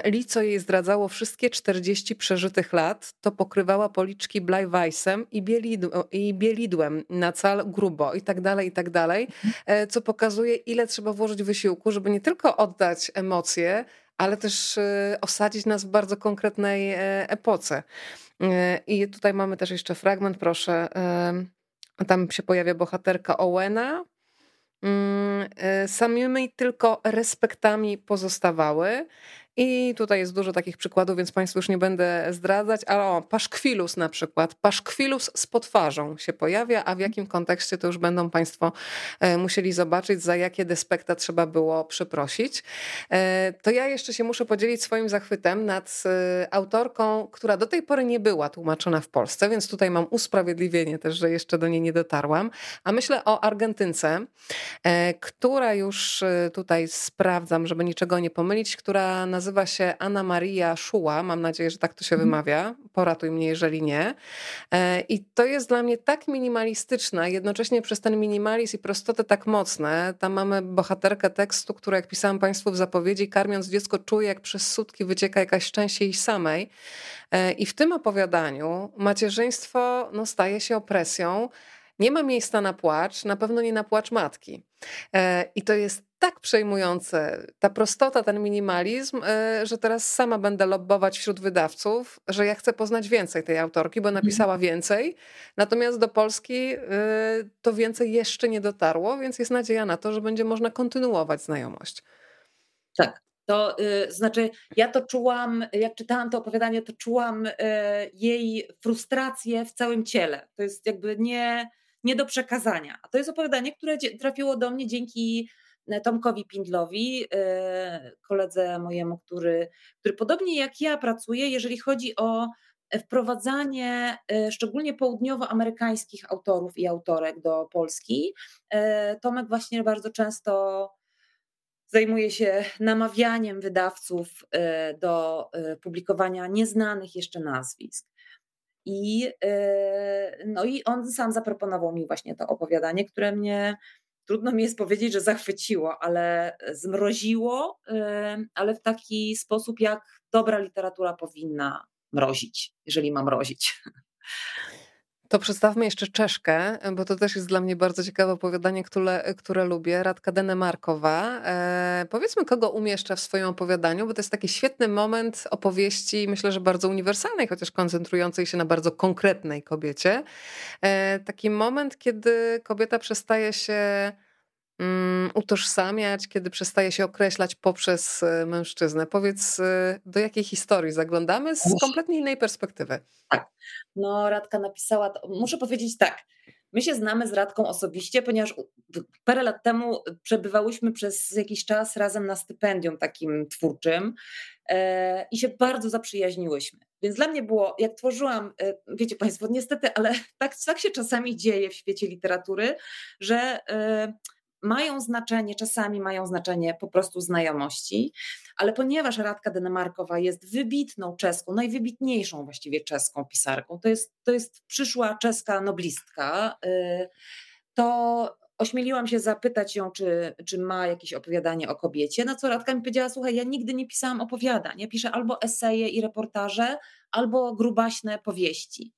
lico jej zdradzało wszystkie czterdzieści przeżytych lat, to pokrywała policzki blajwajsem i, bielidł- i bielidłem na cal grubo i tak dalej, i tak dalej, co pokazuje, ile trzeba włożyć wysiłku, żeby nie tylko oddać emocje, ale też osadzić nas w bardzo konkretnej epoce. I tutaj mamy też jeszcze fragment, proszę, tam się pojawia bohaterka Owena, samymi tylko respektami pozostawały. I tutaj jest dużo takich przykładów, więc Państwu już nie będę zdradzać, ale o, paszkwilus na przykład, paszkwilus z potwarzą się pojawia, a w jakim kontekście to już będą Państwo musieli zobaczyć, za jakie despekta trzeba było przeprosić. To ja jeszcze się muszę podzielić swoim zachwytem nad autorką, która do tej pory nie była tłumaczona w Polsce, więc tutaj mam usprawiedliwienie też, że jeszcze do niej nie dotarłam, a myślę o Argentynce, która już tutaj sprawdzam, żeby niczego nie pomylić, która nazywa Nazywa się Ana Maria Szuła, mam nadzieję, że tak to się wymawia, poratuj mnie, jeżeli nie. I to jest dla mnie tak minimalistyczne, jednocześnie przez ten minimalizm i prostotę tak mocne. Tam mamy bohaterkę tekstu, która, jak pisałam Państwu w zapowiedzi, karmiąc dziecko czuje, jak przez sutki wycieka jakaś część jej samej. I w tym opowiadaniu macierzyństwo no, staje się opresją, Nie ma miejsca na płacz, na pewno nie na płacz matki. I to jest tak przejmujące, ta prostota, ten minimalizm, że teraz sama będę lobbować wśród wydawców, że ja chcę poznać więcej tej autorki, bo napisała więcej, natomiast do Polski to więcej jeszcze nie dotarło, więc jest nadzieja na to, że będzie można kontynuować znajomość. Tak. To y, znaczy, ja to czułam, jak czytałam to opowiadanie, to czułam y, jej frustrację w całym ciele. To jest jakby nie, nie do przekazania. A to jest opowiadanie, które trafiło do mnie dzięki Tomkowi Pindlowi, y, koledze mojemu, który, który podobnie jak ja pracuje, jeżeli chodzi o wprowadzanie szczególnie południowoamerykańskich autorów i autorek do Polski. Y, Tomek właśnie bardzo często zajmuje się namawianiem wydawców do publikowania nieznanych jeszcze nazwisk. I, no i on sam zaproponował mi właśnie to opowiadanie, które mnie, trudno mi jest powiedzieć, że zachwyciło, ale zmroziło, ale w taki sposób, jak dobra literatura powinna mrozić, jeżeli ma mrozić. To przedstawmy jeszcze Czeszkę, bo to też jest dla mnie bardzo ciekawe opowiadanie, które, które lubię. Radka Denemarková. E, powiedzmy, kogo umieszcza w swoim opowiadaniu, bo to jest taki świetny moment opowieści, myślę, że bardzo uniwersalnej, chociaż koncentrującej się na bardzo konkretnej kobiecie. E, taki moment, kiedy kobieta przestaje się um, utożsamiać, kiedy przestaje się określać poprzez mężczyznę. Powiedz, do jakiej historii zaglądamy z kompletnie innej perspektywy. Tak. No, Radka napisała, to, muszę powiedzieć tak, my się znamy z Radką osobiście, ponieważ parę lat temu przebywałyśmy przez jakiś czas razem na stypendium takim twórczym e, i się bardzo zaprzyjaźniłyśmy. Więc dla mnie było, jak tworzyłam, e, wiecie Państwo, niestety, ale tak, tak się czasami dzieje w świecie literatury, że e, mają znaczenie, czasami mają znaczenie po prostu znajomości, ale ponieważ Radka Denemarková jest wybitną czeską, najwybitniejszą właściwie czeską pisarką, to jest, to jest przyszła czeska noblistka, to ośmieliłam się zapytać ją, czy, czy ma jakieś opowiadanie o kobiecie, na co Radka mi powiedziała, słuchaj, ja nigdy nie pisałam opowiadań, ja piszę albo eseje i reportaże, albo grubaśne powieści.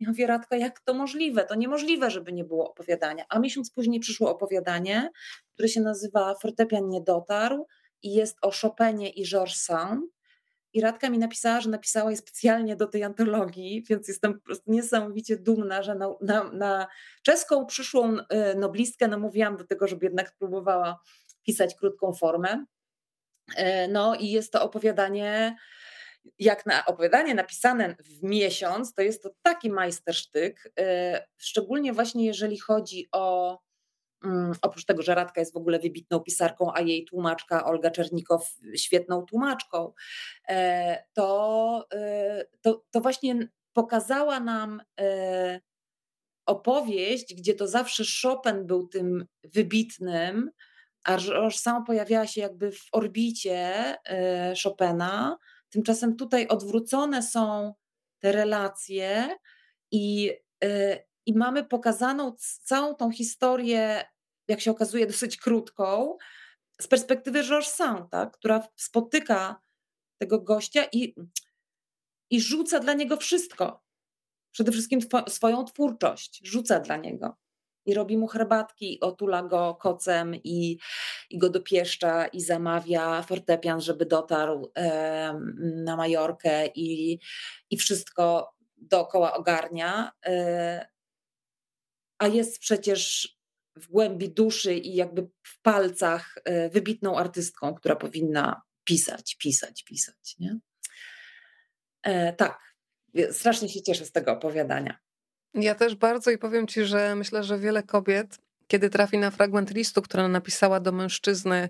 Ja mówię, Radka, jak to możliwe? To niemożliwe, żeby nie było opowiadania. A miesiąc później przyszło opowiadanie, które się nazywa Fortepian nie dotarł i jest o Chopinie i George Sand. I Radka mi napisała, że napisała je specjalnie do tej antologii, więc jestem po prostu niesamowicie dumna, że na, na, na czeską przyszłą noblistkę namówiłam do tego, żeby jednak próbowała pisać krótką formę. No i jest to opowiadanie... Jak na opowiadanie napisane w miesiąc, to jest to taki majstersztyk, szczególnie właśnie jeżeli chodzi o, oprócz tego, że Radka jest w ogóle wybitną pisarką, a jej tłumaczka Olga Czernikow świetną tłumaczką, to, to, to właśnie pokazała nam opowieść, gdzie to zawsze Chopin był tym wybitnym, a George Sand pojawiała się jakby w orbicie Chopina. Tymczasem tutaj odwrócone są te relacje i, yy, i mamy pokazaną całą tą historię, jak się okazuje, dosyć krótką, z perspektywy George Sand, tak, która spotyka tego gościa i, i rzuca dla niego wszystko. Przede wszystkim tw- swoją twórczość rzuca dla niego. I robi mu herbatki, otula go kocem i, i go dopieszcza i zamawia fortepian, żeby dotarł e, na Majorkę i, i wszystko dookoła ogarnia. E, a jest przecież w głębi duszy i jakby w palcach e, wybitną artystką, która powinna pisać, pisać, pisać. Nie? E, tak, strasznie się cieszę z tego opowiadania. Ja też bardzo i powiem ci, że myślę, że wiele kobiet, kiedy trafi na fragment listu, który napisała do mężczyzny,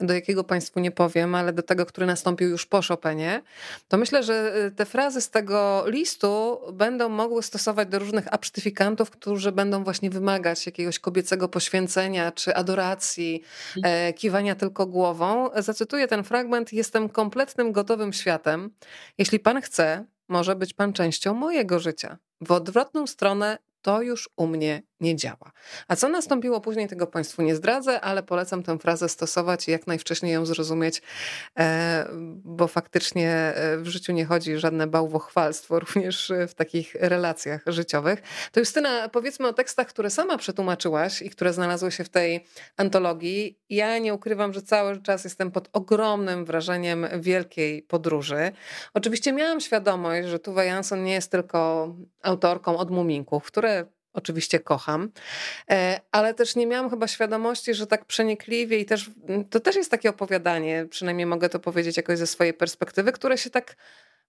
do jakiego Państwu nie powiem, ale do tego, który nastąpił już po Chopinie, to myślę, że te frazy z tego listu będą mogły stosować do różnych absztyfikantów, którzy będą właśnie wymagać jakiegoś kobiecego poświęcenia czy adoracji, kiwania tylko głową. Zacytuję ten fragment. Jestem kompletnym, gotowym światem. Jeśli pan chce, może być pan częścią mojego życia. W odwrotną stronę to już u mnie nie działa. A co nastąpiło później, tego Państwu nie zdradzę, ale polecam tę frazę stosować i jak najwcześniej ją zrozumieć, bo faktycznie w życiu nie chodzi żadne bałwochwalstwo, również w takich relacjach życiowych. To Justyna, powiedzmy o tekstach, które sama przetłumaczyłaś i które znalazły się w tej antologii. Ja nie ukrywam, że cały czas jestem pod ogromnym wrażeniem wielkiej podróży. Oczywiście miałam świadomość, że Tove Jansson nie jest tylko autorką od Muminków, które oczywiście kocham, ale też nie miałam chyba świadomości, że tak przenikliwie i też to też jest takie opowiadanie, przynajmniej mogę to powiedzieć jakoś ze swojej perspektywy, które się tak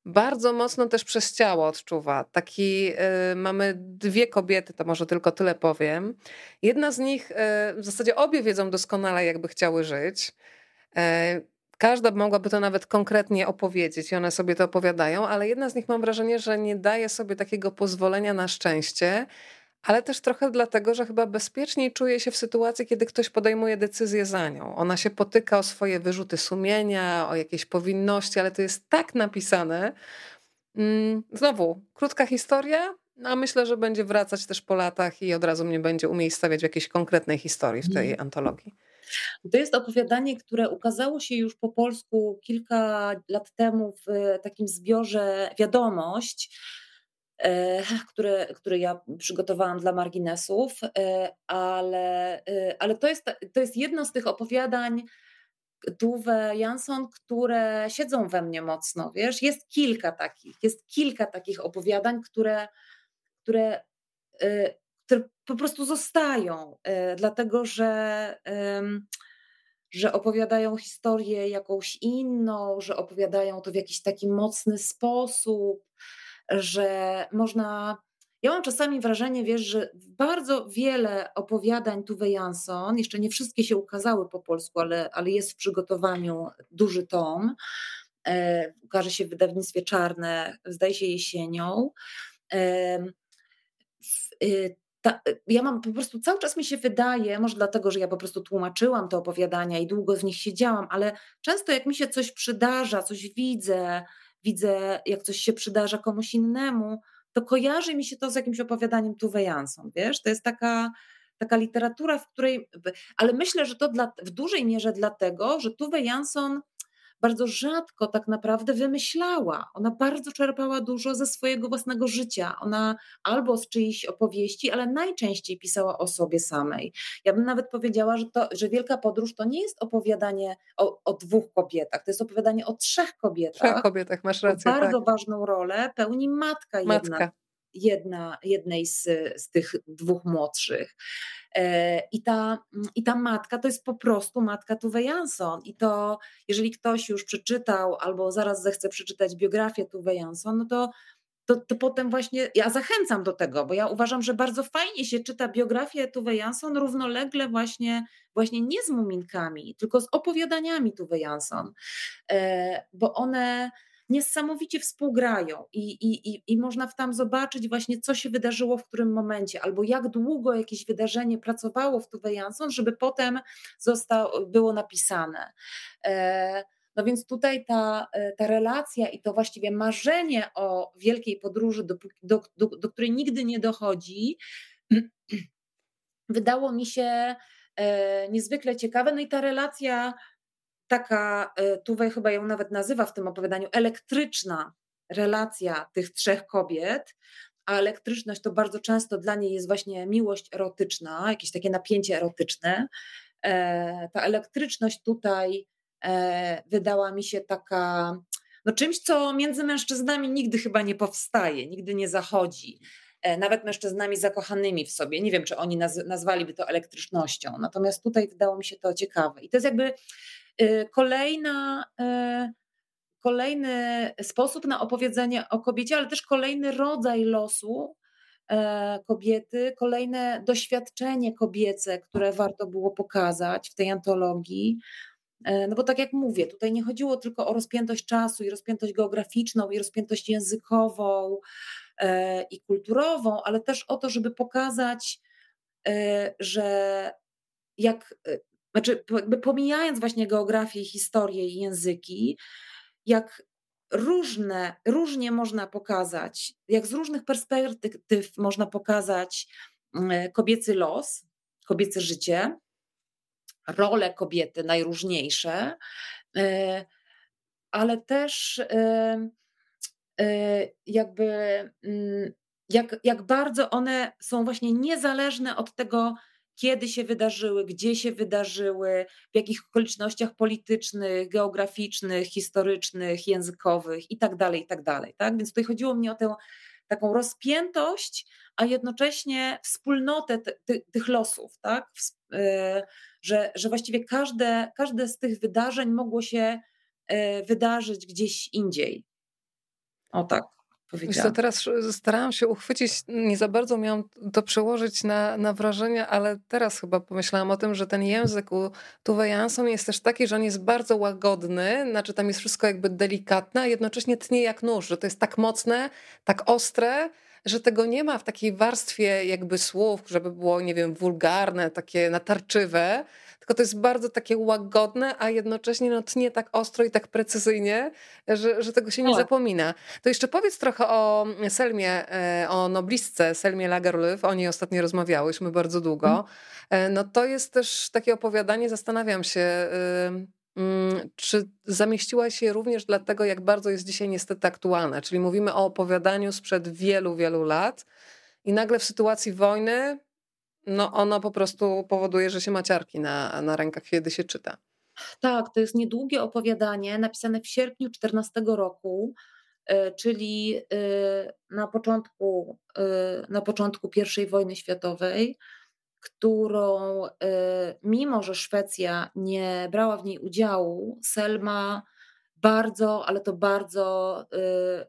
bardzo mocno też przez ciało odczuwa. Taki yy, mamy dwie kobiety, to może tylko tyle powiem. Jedna z nich, yy, w zasadzie obie wiedzą doskonale, jakby chciały żyć. Yy, Każda mogłaby to nawet konkretnie opowiedzieć i one sobie to opowiadają, ale jedna z nich mam wrażenie, że nie daje sobie takiego pozwolenia na szczęście, ale też trochę dlatego, że chyba bezpieczniej czuje się w sytuacji, kiedy ktoś podejmuje decyzję za nią. Ona się potyka o swoje wyrzuty sumienia, o jakieś powinności, ale to jest tak napisane. Znowu, krótka historia, a myślę, że będzie wracać też po latach i od razu mnie będzie umiejscawiać w jakiejś konkretnej historii w tej antologii. To jest opowiadanie, które ukazało się już po polsku kilka lat temu w takim zbiorze Wiadomość, który, który ja przygotowałam dla marginesów, ale, ale to jest, to jest jedno z tych opowiadań Tove Jansson, które siedzą we mnie mocno, wiesz, jest kilka takich, jest kilka takich opowiadań, które, które, które po prostu zostają, dlatego że, że opowiadają historię jakąś inną, że opowiadają to w jakiś taki mocny sposób, że można... Ja mam czasami wrażenie, wiesz, że bardzo wiele opowiadań Tove Jansson, jeszcze nie wszystkie się ukazały po polsku, ale, ale jest w przygotowaniu duży tom, ukaże się w wydawnictwie Czarne, zdaje się jesienią. Ja mam po prostu, cały czas mi się wydaje, może dlatego, że ja po prostu tłumaczyłam te opowiadania i długo w nich siedziałam, ale często jak mi się coś przydarza, coś widzę, widzę jak coś się przydarza komuś innemu, to kojarzy mi się to z jakimś opowiadaniem Tove Jansson, wiesz, to jest taka, taka literatura, w której, ale myślę, że to dla, w dużej mierze dlatego, że Tove Jansson bardzo rzadko tak naprawdę wymyślała. Ona bardzo czerpała dużo ze swojego własnego życia. Ona albo z czyichś opowieści, ale najczęściej pisała o sobie samej. Ja bym nawet powiedziała, że, to, że Wielka Podróż to nie jest opowiadanie o, o dwóch kobietach, to jest opowiadanie o trzech kobietach. Trzech kobietach, masz rację. Bardzo tak. Ważną rolę pełni matka, matka. Jedna, jedna, jednej z, z tych dwóch młodszych. I ta, I ta matka to jest po prostu matka Tove Jansson i to jeżeli ktoś już przeczytał albo zaraz zechce przeczytać biografię Tove Jansson, no to, to, to potem właśnie ja zachęcam do tego, bo ja uważam, że bardzo fajnie się czyta biografię Tove Jansson równolegle właśnie, właśnie nie z Muminkami, tylko z opowiadaniami Tove Jansson, bo one niesamowicie współgrają i, i, i, i można tam zobaczyć właśnie, co się wydarzyło w którym momencie, albo jak długo jakieś wydarzenie pracowało w Tove Jansson, żeby potem zostało, było napisane. No więc tutaj ta, ta relacja i to właściwie marzenie o wielkiej podróży, do, do, do, do której nigdy nie dochodzi, wydało mi się niezwykle ciekawe. No i ta relacja taka, Tove chyba ją nawet nazywa w tym opowiadaniu, elektryczna relacja tych trzech kobiet, a elektryczność to bardzo często dla niej jest właśnie miłość erotyczna, jakieś takie napięcie erotyczne. Ta elektryczność tutaj wydała mi się taka, no czymś, co między mężczyznami nigdy chyba nie powstaje, nigdy nie zachodzi. Nawet mężczyznami zakochanymi w sobie. Nie wiem, czy oni nazwaliby to elektrycznością, natomiast tutaj wydało mi się to ciekawe. I to jest jakby Kolejna, kolejny sposób na opowiedzenie o kobiecie, ale też kolejny rodzaj losu kobiety, kolejne doświadczenie kobiece, które warto było pokazać w tej antologii. No bo tak jak mówię, tutaj nie chodziło tylko o rozpiętość czasu i rozpiętość geograficzną i rozpiętość językową i kulturową, ale też o to, żeby pokazać, że jak... Znaczy, jakby pomijając właśnie geografię, historię i języki, jak różne, różnie można pokazać, jak z różnych perspektyw można pokazać kobiecy los, kobiece życie, role kobiety najróżniejsze, ale też jakby jak, jak bardzo one są właśnie niezależne od tego, kiedy się wydarzyły, gdzie się wydarzyły, w jakich okolicznościach politycznych, geograficznych, historycznych, językowych i tak dalej, i tak dalej. Tak? Więc tutaj chodziło mi o tę taką rozpiętość, a jednocześnie wspólnotę ty, ty, tych losów, tak? Że, że właściwie każde, każde z tych wydarzeń mogło się wydarzyć gdzieś indziej. O tak. Wiesz co, teraz starałam się uchwycić, nie za bardzo miałam to przełożyć na, na wrażenia, ale teraz chyba pomyślałam o tym, że ten język u Tove Jansson jest też taki, że on jest bardzo łagodny, znaczy tam jest wszystko jakby delikatne, a jednocześnie tnie jak nóż, że to jest tak mocne, tak ostre, że tego nie ma w takiej warstwie jakby słów, żeby było, nie wiem, wulgarne, takie natarczywe, tylko to jest bardzo takie łagodne, a jednocześnie no tnie tak ostro i tak precyzyjnie, że, że tego się nie o. zapomina. To jeszcze powiedz trochę o Selmie, o noblistce Selmie Lagerlöf, o niej ostatnio rozmawiałyśmy bardzo długo. No to jest też takie opowiadanie, zastanawiam się, czy zamieściła się również dlatego, jak bardzo jest dzisiaj niestety aktualna, czyli mówimy o opowiadaniu sprzed wielu, wielu lat i nagle w sytuacji wojny no ono po prostu powoduje, że się ma ciarki na, na rękach, kiedy się czyta. Tak, to jest niedługie opowiadanie napisane w sierpniu czternastego roku, czyli na początku, na początku pierwszej wojny światowej, którą mimo, że Szwecja nie brała w niej udziału, Selma bardzo, ale to bardzo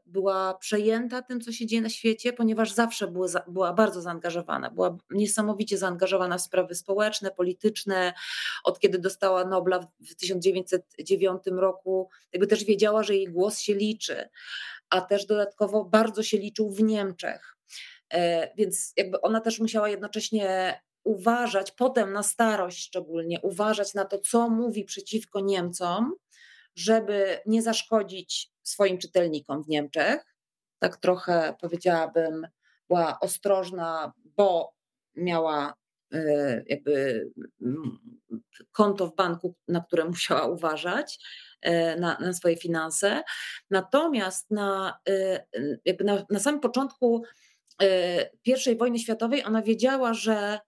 była przejęta tym, co się dzieje na świecie, ponieważ zawsze była bardzo zaangażowana, była niesamowicie zaangażowana w sprawy społeczne, polityczne. Od kiedy dostała Nobla w tysiąc dziewięćset dziewiątym roku, jakby też wiedziała, że jej głos się liczy, a też dodatkowo bardzo się liczył w Niemczech. Więc jakby ona też musiała jednocześnie uważać, potem na starość szczególnie, uważać na to, co mówi przeciwko Niemcom, żeby nie zaszkodzić swoim czytelnikom w Niemczech. Tak trochę powiedziałabym, była ostrożna, bo miała jakby konto w banku, na które musiała uważać, na, na swoje finanse. Natomiast na, jakby na, na samym początku pierwszej wojny światowej ona wiedziała, że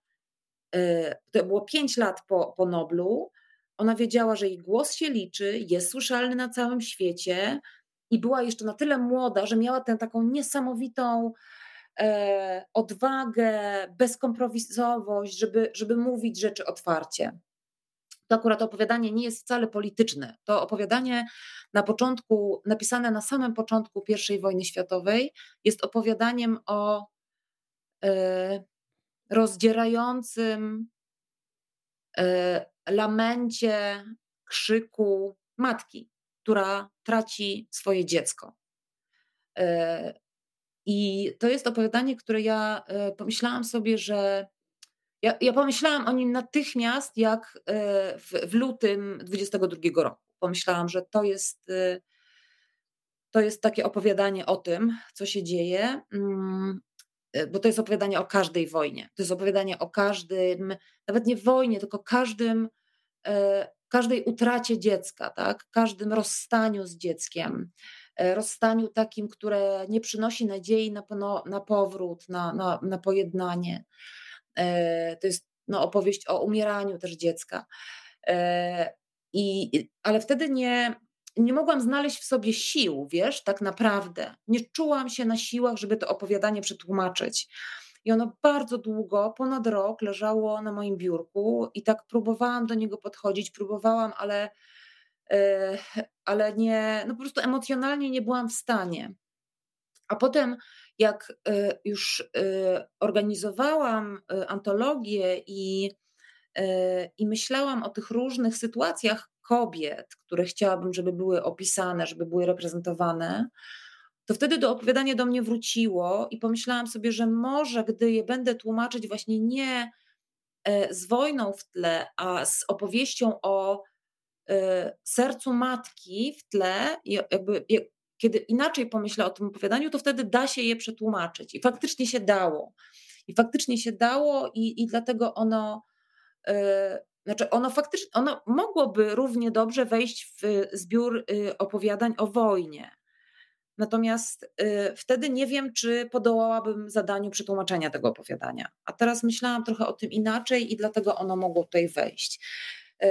to było pięć lat po, po Noblu, ona wiedziała, że jej głos się liczy, jest słyszalny na całym świecie i była jeszcze na tyle młoda, że miała tę taką niesamowitą e, odwagę, bezkompromisowość, żeby, żeby mówić rzeczy otwarcie. To akurat opowiadanie nie jest wcale polityczne. To opowiadanie na początku, napisane na samym początku pierwszej wojny światowej, jest opowiadaniem o e, rozdzierającym e, lamencie, krzyku matki, która traci swoje dziecko. I to jest opowiadanie, które ja pomyślałam sobie, że ja, ja pomyślałam o nim natychmiast, jak w, w lutym dwudziestego drugiego roku. Pomyślałam, że to jest to jest takie opowiadanie o tym, co się dzieje, bo to jest opowiadanie o każdej wojnie. To jest opowiadanie o każdym, nawet nie wojnie, tylko każdym każdej utracie dziecka, tak? Każdym rozstaniu z dzieckiem, rozstaniu takim, które nie przynosi nadziei na, na powrót, na, na, na pojednanie. To jest no, opowieść o umieraniu też dziecka. I, ale wtedy nie, nie mogłam znaleźć w sobie sił, wiesz, tak naprawdę. Nie czułam się na siłach, żeby to opowiadanie przetłumaczyć. I ono bardzo długo, ponad rok leżało na moim biurku i tak próbowałam do niego podchodzić, próbowałam, ale, ale nie, no po prostu emocjonalnie nie byłam w stanie. A potem jak już organizowałam antologię i, i myślałam o tych różnych sytuacjach kobiet, które chciałabym, żeby były opisane, żeby były reprezentowane, to wtedy to opowiadanie do mnie wróciło i pomyślałam sobie, że może gdy je będę tłumaczyć właśnie nie z wojną w tle, a z opowieścią o sercu matki w tle, jakby, kiedy inaczej pomyślę o tym opowiadaniu, to wtedy da się je przetłumaczyć. I faktycznie się dało. I faktycznie się dało i, i dlatego ono, yy, znaczy ono faktycznie, ono mogłoby równie dobrze wejść w zbiór yy, opowiadań o wojnie. Natomiast yy, wtedy nie wiem, czy podołałabym zadaniu przetłumaczenia tego opowiadania. A teraz myślałam trochę o tym inaczej i dlatego ono mogło tutaj wejść. Yy,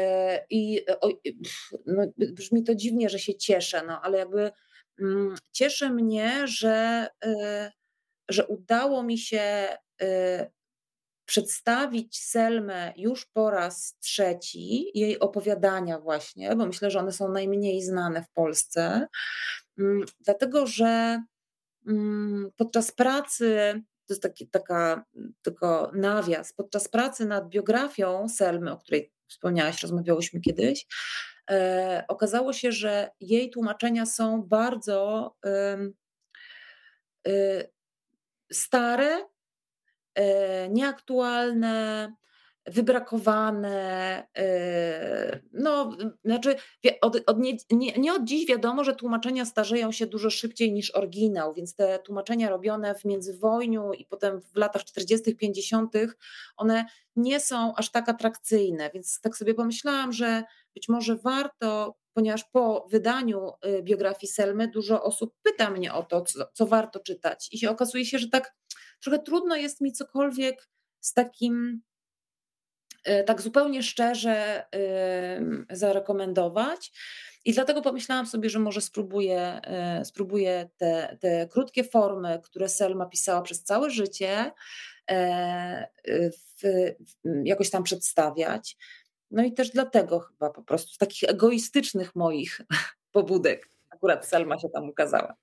I o, no, brzmi to dziwnie, że się cieszę, no ale jakby mm, cieszy mnie, że, yy, że udało mi się yy, przedstawić Selmę już po raz trzeci, jej opowiadania właśnie, bo myślę, że one są najmniej znane w Polsce. Dlatego, że podczas pracy, to jest taki taka, tylko nawias, podczas pracy nad biografią Selmy, o której wspomniałaś, rozmawiałyśmy kiedyś, e, okazało się, że jej tłumaczenia są bardzo e, e, stare, e, nieaktualne, wybrakowane, no znaczy od, od nie, nie, nie od dziś wiadomo, że tłumaczenia starzeją się dużo szybciej niż oryginał, więc te tłumaczenia robione w międzywojniu i potem w latach czterdziestych, pięćdziesiątych one nie są aż tak atrakcyjne, więc tak sobie pomyślałam, że być może warto, ponieważ po wydaniu biografii Selmy dużo osób pyta mnie o to, co, co warto czytać i się okazuje się, że tak trochę trudno jest mi cokolwiek z takim tak zupełnie szczerze y, zarekomendować i dlatego pomyślałam sobie, że może spróbuję, y, spróbuję te, te krótkie formy, które Selma pisała przez całe życie y, y, y, jakoś tam przedstawiać. No i też dlatego chyba po prostu z takich egoistycznych moich pobudek akurat Selma się tam ukazała.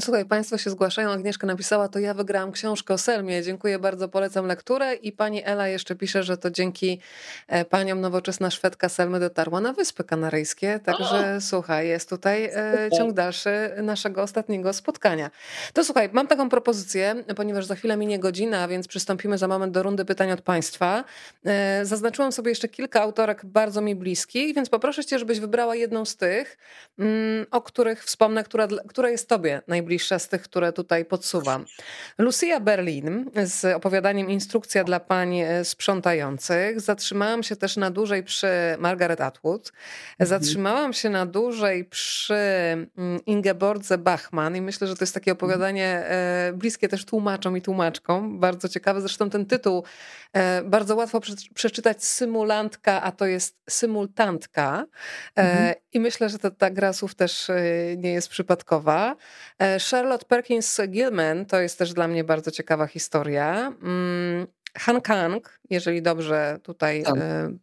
Słuchaj, Państwo się zgłaszają, Agnieszka napisała, to ja wygrałam książkę o Selmie, dziękuję bardzo, polecam lekturę i pani Ela jeszcze pisze, że to dzięki paniom nowoczesna Szwedka Selmy dotarła na Wyspy Kanaryjskie, także o! Słuchaj, jest tutaj e, ciąg dalszy naszego ostatniego spotkania. To słuchaj, mam taką propozycję, ponieważ za chwilę minie godzina, więc przystąpimy za moment do rundy pytań od Państwa. E, zaznaczyłam sobie jeszcze kilka autorek bardzo mi bliskich, więc poproszę cię, żebyś wybrała jedną z tych, mm, o których wspomnę, która, która jest tobie najbliższa z tych, które tutaj podsuwam. Lucia Berlin z opowiadaniem Instrukcja dla pań sprzątających. Zatrzymałam się też na dłużej przy Margaret Atwood. Zatrzymałam się na dłużej przy Ingebordze Bachmann i myślę, że to jest takie opowiadanie bliskie też tłumaczom i tłumaczkom. Bardzo ciekawe. Zresztą ten tytuł bardzo łatwo przeczytać symulantka, a to jest symultantka. Mhm. I myślę, że ta, ta gra słów też nie jest przypadkowa. Charlotte Perkins Gilman to jest też dla mnie bardzo ciekawa historia. Han Kang, jeżeli dobrze tutaj tak.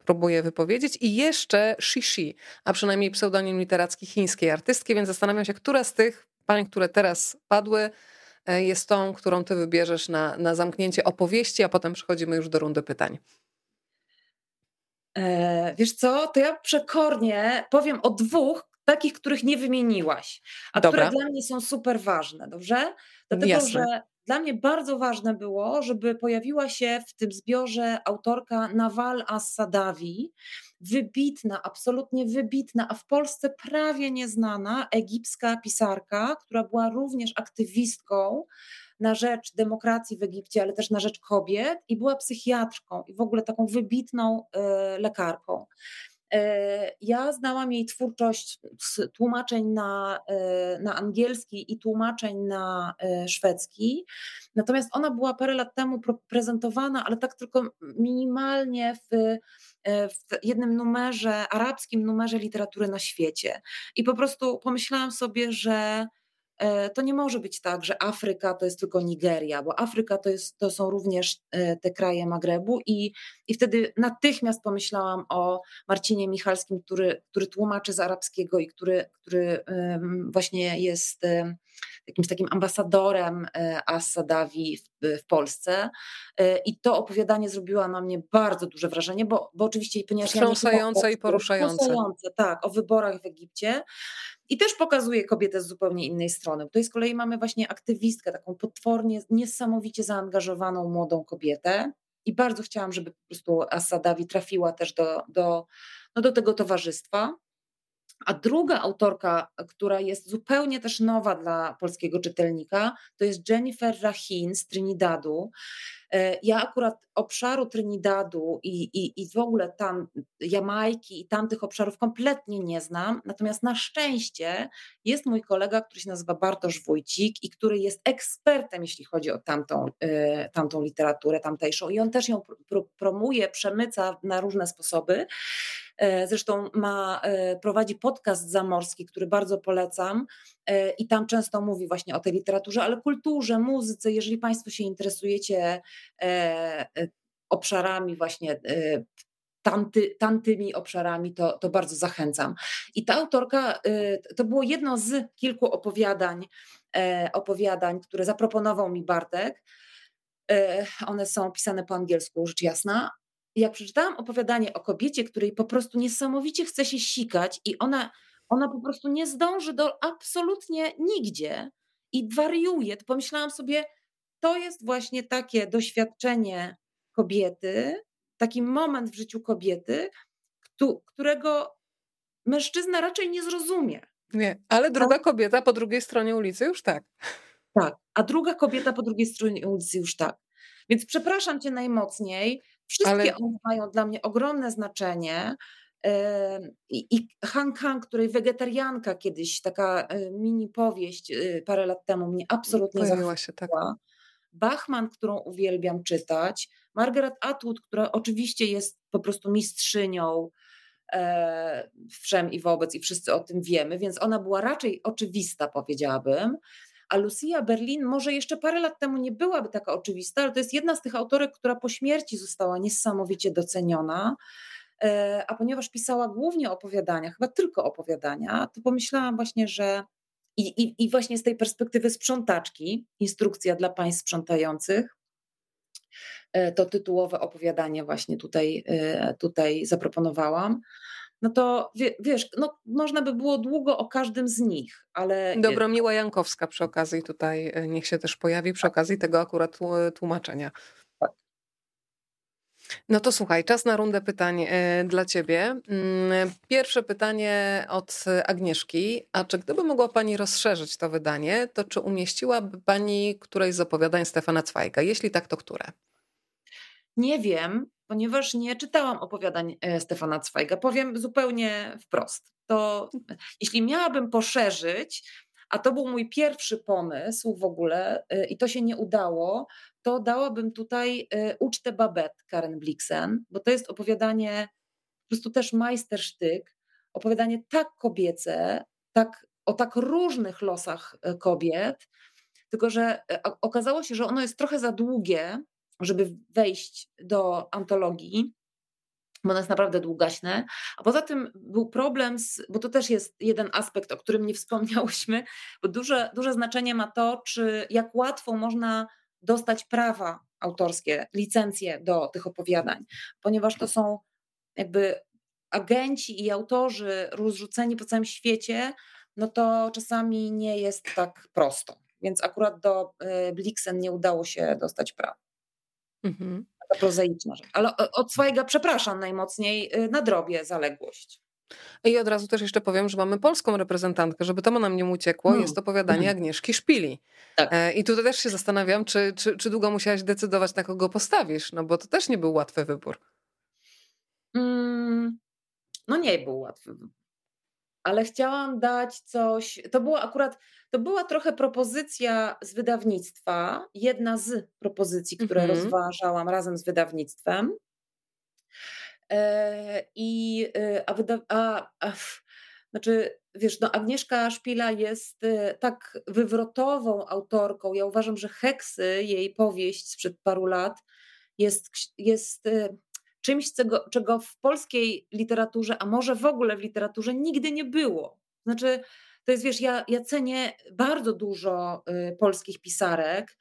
próbuję wypowiedzieć. I jeszcze Shishi, a przynajmniej pseudonim literacki chińskiej artystki, więc zastanawiam się, która z tych pań, które teraz padły, jest tą, którą ty wybierzesz na, na zamknięcie opowieści, a potem przechodzimy już do rundy pytań. E, wiesz co, to ja przekornie powiem o dwóch, takich, których nie wymieniłaś, a Dobra. które dla mnie są super ważne, dobrze? Dlatego, Jasne. że dla mnie bardzo ważne było, żeby pojawiła się w tym zbiorze autorka Nawal As-Sadawi, wybitna, absolutnie wybitna, a w Polsce prawie nieznana egipska pisarka, która była również aktywistką na rzecz demokracji w Egipcie, ale też na rzecz kobiet i była psychiatrką i w ogóle taką wybitną y, lekarką. Ja znałam jej twórczość z tłumaczeń na, na angielski i tłumaczeń na szwedzki, natomiast ona była parę lat temu prezentowana, ale tak tylko minimalnie w, w jednym numerze, arabskim numerze literatury na świecie. I po prostu pomyślałam sobie, że to nie może być tak, że Afryka to jest tylko Nigeria, bo Afryka to, jest, to są również te kraje Magrebu i, i wtedy natychmiast pomyślałam o Marcinie Michalskim, który, który tłumaczy z arabskiego i który, który właśnie jest jakimś takim ambasadorem As-Sadawi w, w Polsce i to opowiadanie zrobiło na mnie bardzo duże wrażenie, bo, bo oczywiście... ponieważ Wstrząsające ja i poruszające. Wstrząsające, tak, o wyborach w Egipcie. I też pokazuje kobietę z zupełnie innej strony. Tutaj z kolei mamy właśnie aktywistkę, taką potwornie, niesamowicie zaangażowaną młodą kobietę i bardzo chciałam, żeby po prostu As-Sadawi trafiła też do, do, no do tego towarzystwa. A druga autorka, która jest zupełnie też nowa dla polskiego czytelnika, to jest Jennifer Rahin z Trinidadu. Ja akurat obszaru Trinidadu i, i, i w ogóle tam Jamajki i tamtych obszarów kompletnie nie znam, natomiast na szczęście jest mój kolega, który się nazywa Bartosz Wójcik i który jest ekspertem, jeśli chodzi o tamtą, tamtą literaturę tamtejszą i on też ją pro, promuje, przemyca na różne sposoby. Zresztą ma, prowadzi podcast zamorski, który bardzo polecam i tam często mówi właśnie o tej literaturze, ale kulturze, muzyce. Jeżeli Państwo się interesujecie obszarami właśnie tamty, tamtymi obszarami, to, to bardzo zachęcam. I ta autorka, to było jedno z kilku opowiadań, opowiadań, które zaproponował mi Bartek. One są pisane po angielsku, rzecz jasna. Jak przeczytałam opowiadanie o kobiecie, której po prostu niesamowicie chce się sikać i ona, ona po prostu nie zdąży do absolutnie nigdzie i wariuje, to pomyślałam sobie, to jest właśnie takie doświadczenie kobiety, taki moment w życiu kobiety, którego mężczyzna raczej nie zrozumie. Nie, ale druga kobieta po drugiej stronie ulicy już tak. Tak, a druga kobieta po drugiej stronie ulicy już tak. Więc przepraszam cię najmocniej, wszystkie ale... one mają dla mnie ogromne znaczenie i, i Han Kang, której Wegetarianka kiedyś, taka mini powieść parę lat temu mnie absolutnie zachwyciła się, tak. Bachman, którą uwielbiam czytać, Margaret Atwood, która oczywiście jest po prostu mistrzynią e, wszem i wobec i wszyscy o tym wiemy, więc ona była raczej oczywista, powiedziałabym. A Lucia Berlin może jeszcze parę lat temu nie byłaby taka oczywista, ale to jest jedna z tych autorek, która po śmierci została niesamowicie doceniona, a ponieważ pisała głównie opowiadania, chyba tylko opowiadania, to pomyślałam właśnie, że i, i, i właśnie z tej perspektywy sprzątaczki, Instrukcja dla Pań Sprzątających, to tytułowe opowiadanie właśnie tutaj, tutaj zaproponowałam. No to wiesz, no, można by było długo o każdym z nich, ale... Dobromiła Jankowska przy okazji tutaj, niech się też pojawi przy okazji tego akurat tłumaczenia. No to słuchaj, czas na rundę pytań dla ciebie. Pierwsze pytanie od Agnieszki. A czy gdyby mogła pani rozszerzyć to wydanie, to czy umieściłaby pani któreś z opowiadań Stefana Zweig'a? Jeśli tak, to które? Nie wiem, ponieważ nie czytałam opowiadań Stefana Zweig'a. Powiem zupełnie wprost. To jeśli miałabym poszerzyć, a to był mój pierwszy pomysł w ogóle i to się nie udało, to dałabym tutaj Ucztę Babette Karen Blixen, bo to jest opowiadanie, po prostu też majstersztyk, opowiadanie tak kobiece, tak, o tak różnych losach kobiet, tylko że okazało się, że ono jest trochę za długie, żeby wejść do antologii, bo ona jest naprawdę długaśne, a poza tym był problem, z, bo to też jest jeden aspekt, o którym nie wspomniałyśmy, bo duże, duże znaczenie ma to, czy jak łatwo można dostać prawa autorskie, licencje do tych opowiadań, ponieważ to są jakby agenci i autorzy rozrzuceni po całym świecie, no to czasami nie jest tak prosto, więc akurat do Blixen nie udało się dostać prawa. Mhm. Taka prozaiczna rzecz. Ale od Zweiga, przepraszam najmocniej, nadrobię zaległość. I od razu też jeszcze powiem, że mamy polską reprezentantkę, żeby to nam nie uciekło, mm. jest opowiadanie mm. Agnieszki Szpili. Tak. I tutaj też się zastanawiam, czy, czy, czy długo musiałaś decydować, na kogo postawisz, no bo to też nie był łatwy wybór. Mm, no nie był łatwy wybór. Ale chciałam dać coś, to była akurat, to była trochę propozycja z wydawnictwa, jedna z propozycji, które mm-hmm. rozważałam razem z wydawnictwem. I, a, wyda, a, a znaczy, wiesz, no Agnieszka Szpila jest tak wywrotową autorką, ja uważam, że Heksy, jej powieść sprzed paru lat jest, jest czymś, czego, czego w polskiej literaturze, a może w ogóle w literaturze nigdy nie było. Znaczy, to jest, wiesz, ja, ja cenię bardzo dużo y, polskich pisarek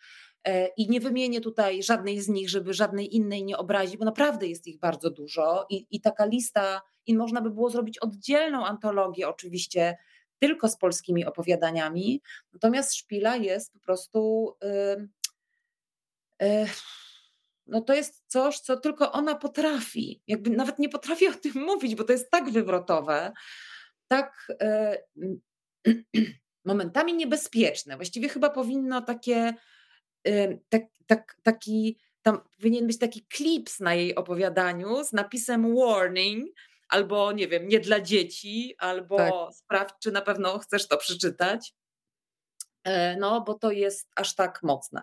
y, i nie wymienię tutaj żadnej z nich, żeby żadnej innej nie obrazić, bo naprawdę jest ich bardzo dużo i, i taka lista, i można by było zrobić oddzielną antologię oczywiście tylko z polskimi opowiadaniami, natomiast Szpila jest po prostu... Y, y, no to jest coś, co tylko ona potrafi. Jakby nawet nie potrafi o tym mówić, bo to jest tak wywrotowe, tak yy, momentami niebezpieczne. Właściwie chyba powinno takie, yy, tak, tak, taki, tam powinien być taki klips na jej opowiadaniu z napisem warning, albo nie wiem, nie dla dzieci, albo tak. Sprawdź, czy na pewno chcesz to przeczytać. No, bo to jest aż tak mocne.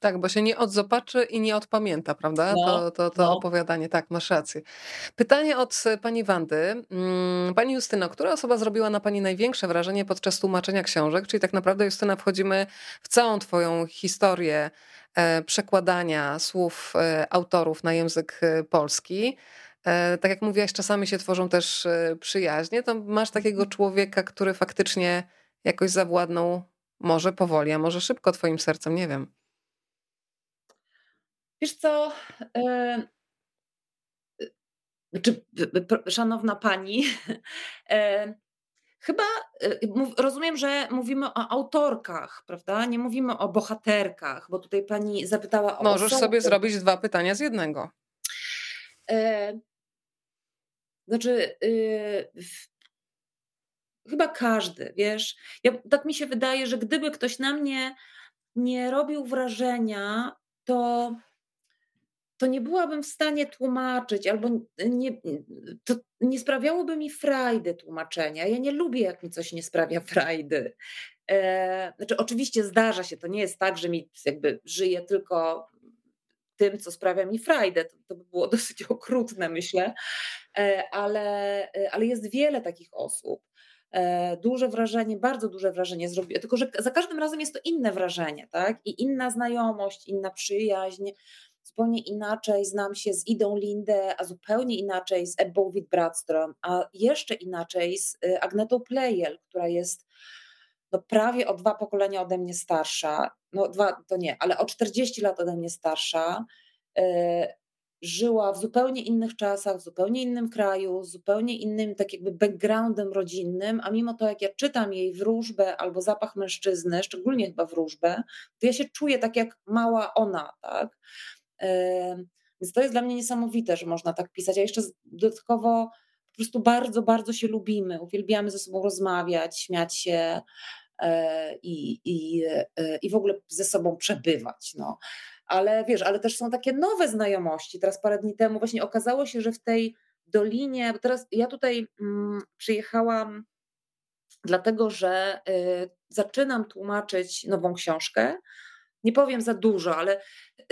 Tak, bo się nie odzobaczy i nie odpamięta, prawda? No, to to, to no. opowiadanie, tak, masz rację. Pytanie od pani Wandy. Pani Justyno, która osoba zrobiła na pani największe wrażenie podczas tłumaczenia książek? Czyli tak naprawdę, Justyna, wchodzimy w całą twoją historię przekładania słów autorów na język polski. Tak jak mówiłaś, czasami się tworzą też przyjaźnie. To masz takiego człowieka, który faktycznie jakoś zawładnął, może powoli, a może szybko twoim sercem, nie wiem. Wiesz co, yy, czy, szanowna pani, yy, chyba yy, rozumiem, że mówimy o autorkach, prawda? Nie mówimy o bohaterkach, bo tutaj pani zapytała o... Możesz osoby. Sobie zrobić dwa pytania z jednego. Yy, znaczy... Yy, Chyba każdy, wiesz. Ja, tak mi się wydaje, że gdyby ktoś na mnie nie robił wrażenia, to, to nie byłabym w stanie tłumaczyć albo nie, to nie sprawiałoby mi frajdy tłumaczenia. Ja nie lubię, jak mi coś nie sprawia frajdy. E, znaczy, oczywiście zdarza się, to nie jest tak, że mi jakby żyję tylko tym, co sprawia mi frajdę. To, to by było dosyć okrutne, myślę. E, ale, ale jest wiele takich osób. Duże wrażenie, bardzo duże wrażenie zrobiło, tylko że za każdym razem jest to inne wrażenie, tak? I inna znajomość, inna przyjaźń, zupełnie inaczej znam się z Idą Lindę, a zupełnie inaczej z Ebbą Witt-Bradstrom, a jeszcze inaczej z Agnetą Plejel, która jest no, prawie o dwa pokolenia ode mnie starsza, no dwa to nie, ale o czterdzieści lat ode mnie starsza, yy, żyła w zupełnie innych czasach, w zupełnie innym kraju, z zupełnie innym tak jakby backgroundem rodzinnym, a mimo to jak ja czytam jej Wróżbę albo Zapach mężczyzny, szczególnie chyba Wróżbę, to ja się czuję tak jak mała ona, tak? Więc to jest dla mnie niesamowite, że można tak pisać, a jeszcze dodatkowo po prostu bardzo, bardzo się lubimy, uwielbiamy ze sobą rozmawiać, śmiać się i, i, i w ogóle ze sobą przebywać, no. Ale wiesz, ale też są takie nowe znajomości. Teraz parę dni temu właśnie okazało się, że w tej dolinie, bo teraz ja tutaj mm, przyjechałam dlatego, że y, zaczynam tłumaczyć nową książkę. Nie powiem za dużo, ale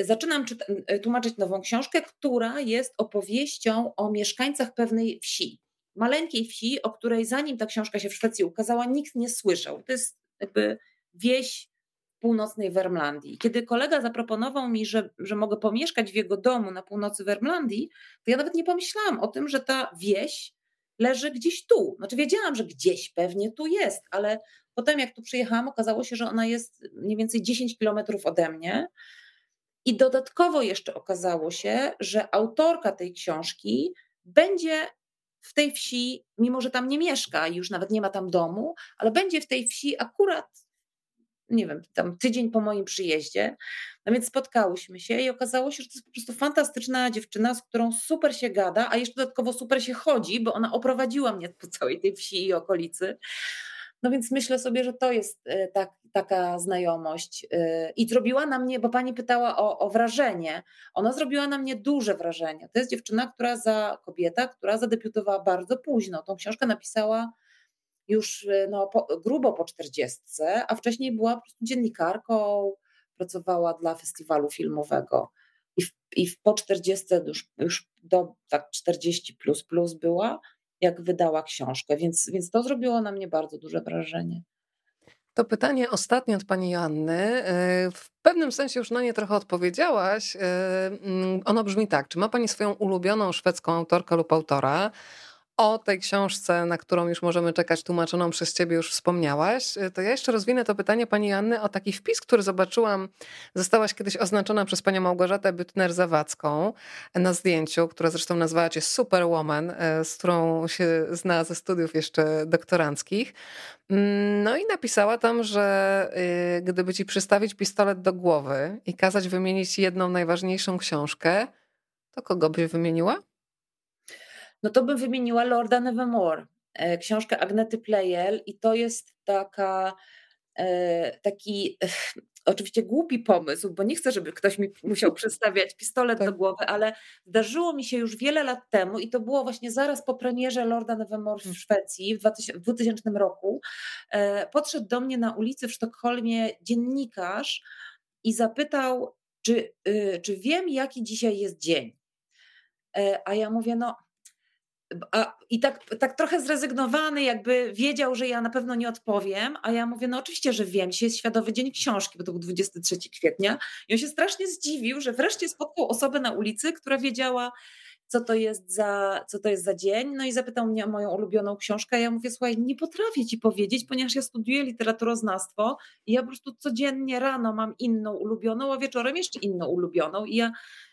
zaczynam czyta- tłumaczyć nową książkę, która jest opowieścią o mieszkańcach pewnej wsi. Maleńkiej wsi, o której zanim ta książka się w Szwecji ukazała, nikt nie słyszał. To jest jakby wieś północnej Wermlandii. Kiedy kolega zaproponował mi, że, że mogę pomieszkać w jego domu na północy Wermlandii, to ja nawet nie pomyślałam o tym, że ta wieś leży gdzieś tu. Znaczy wiedziałam, że gdzieś pewnie tu jest, ale potem jak tu przyjechałam, okazało się, że ona jest mniej więcej dziesięć kilometrów ode mnie i dodatkowo jeszcze okazało się, że autorka tej książki będzie w tej wsi, mimo że tam nie mieszka i już nawet nie ma tam domu, ale będzie w tej wsi akurat nie wiem, tam tydzień po moim przyjeździe. No więc spotkałyśmy się i okazało się, że to jest po prostu fantastyczna dziewczyna, z którą super się gada, a jeszcze dodatkowo super się chodzi, bo ona oprowadziła mnie po całej tej wsi i okolicy. No więc myślę sobie, że to jest tak, taka znajomość. I zrobiła na mnie, bo pani pytała o, o wrażenie. Ona zrobiła na mnie duże wrażenie. To jest dziewczyna, która za kobieta, która zadebiutowała bardzo późno. Tą książkę napisała już no, po, grubo po czterdziestce, a wcześniej była dziennikarką, pracowała dla festiwalu filmowego i, w, i w, po czterdziestce już, już do tak czterdzieści plus plus była, jak wydała książkę, więc, więc to zrobiło na mnie bardzo duże wrażenie. To pytanie ostatnie od pani Joanny. W pewnym sensie już na nie trochę odpowiedziałaś. Ono brzmi tak: czy ma pani swoją ulubioną szwedzką autorkę lub autora? O tej książce, na którą już możemy czekać, tłumaczoną przez ciebie, już wspomniałaś. To ja jeszcze rozwinę to pytanie pani Anny o taki wpis, który zobaczyłam. Zostałaś kiedyś oznaczona przez panią Małgorzatę Bytner-Zawadzką na zdjęciu, która zresztą nazwała cię Superwoman, z którą się zna ze studiów jeszcze doktoranckich. No i napisała tam, że gdyby ci przystawić pistolet do głowy i kazać wymienić jedną najważniejszą książkę, to kogo byś wymieniła? No to bym wymieniła Lorda Nevermore, książkę Agnety Plejel i to jest taka, taki oczywiście głupi pomysł, bo nie chcę, żeby ktoś mi musiał przystawiać pistolet do głowy, ale zdarzyło mi się już wiele lat temu i to było właśnie zaraz po premierze Lorda Nevermore w Szwecji w dwutysięcznym roku. Podszedł do mnie na ulicy w Sztokholmie dziennikarz i zapytał, czy, czy wiem, jaki dzisiaj jest dzień. A ja mówię, no... A, I tak, tak trochę zrezygnowany, jakby wiedział, że ja na pewno nie odpowiem, a ja mówię, no oczywiście, że wiem, dzisiaj jest Światowy Dzień Książki, bo to był dwudziestego trzeciego kwietnia i on się strasznie zdziwił, że wreszcie spotkał osobę na ulicy, która wiedziała, co to jest za, co to jest za dzień, no i zapytał mnie o moją ulubioną książkę, a ja mówię, słuchaj, nie potrafię ci powiedzieć, ponieważ ja studiuję literaturoznawstwo i ja po prostu codziennie rano mam inną ulubioną, a wieczorem jeszcze inną ulubioną i ja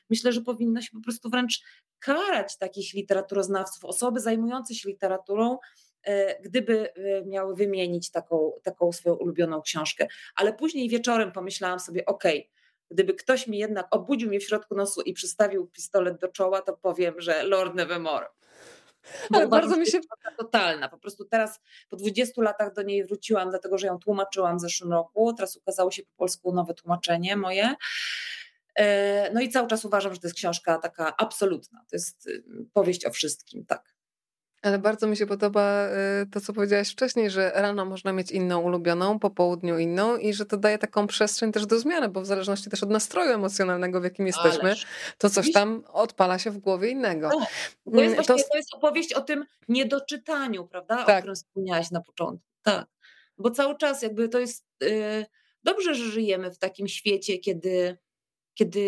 myślę, że powinno się po prostu wręcz karać takich literaturoznawców, osoby zajmujące się literaturą, gdyby miały wymienić taką, taką swoją ulubioną książkę. Ale później wieczorem pomyślałam sobie, okej, okay, gdyby ktoś mi jednak obudził mnie w środku nosu i przystawił pistolet do czoła, to powiem, że Lord Nevermore. Ale bardzo mi się... Totalna. Po prostu teraz po dwudziestu latach do niej wróciłam, dlatego że ją tłumaczyłam w zeszłym roku. Teraz ukazało się po polsku nowe tłumaczenie moje. No i cały czas uważam, że to jest książka taka absolutna. To jest powieść o wszystkim, tak. Ale bardzo mi się podoba to, co powiedziałaś wcześniej, że rano można mieć inną ulubioną, po południu inną i że to daje taką przestrzeń też do zmiany, bo w zależności też od nastroju emocjonalnego, w jakim jesteśmy, Ależ. to coś tam odpala się w głowie innego. No, to, jest właśnie, to... to jest opowieść o tym niedoczytaniu, prawda? Tak. O którym wspomniałaś na początku. Tak. Bo cały czas jakby to jest... Yy, dobrze, że żyjemy w takim świecie, kiedy... kiedy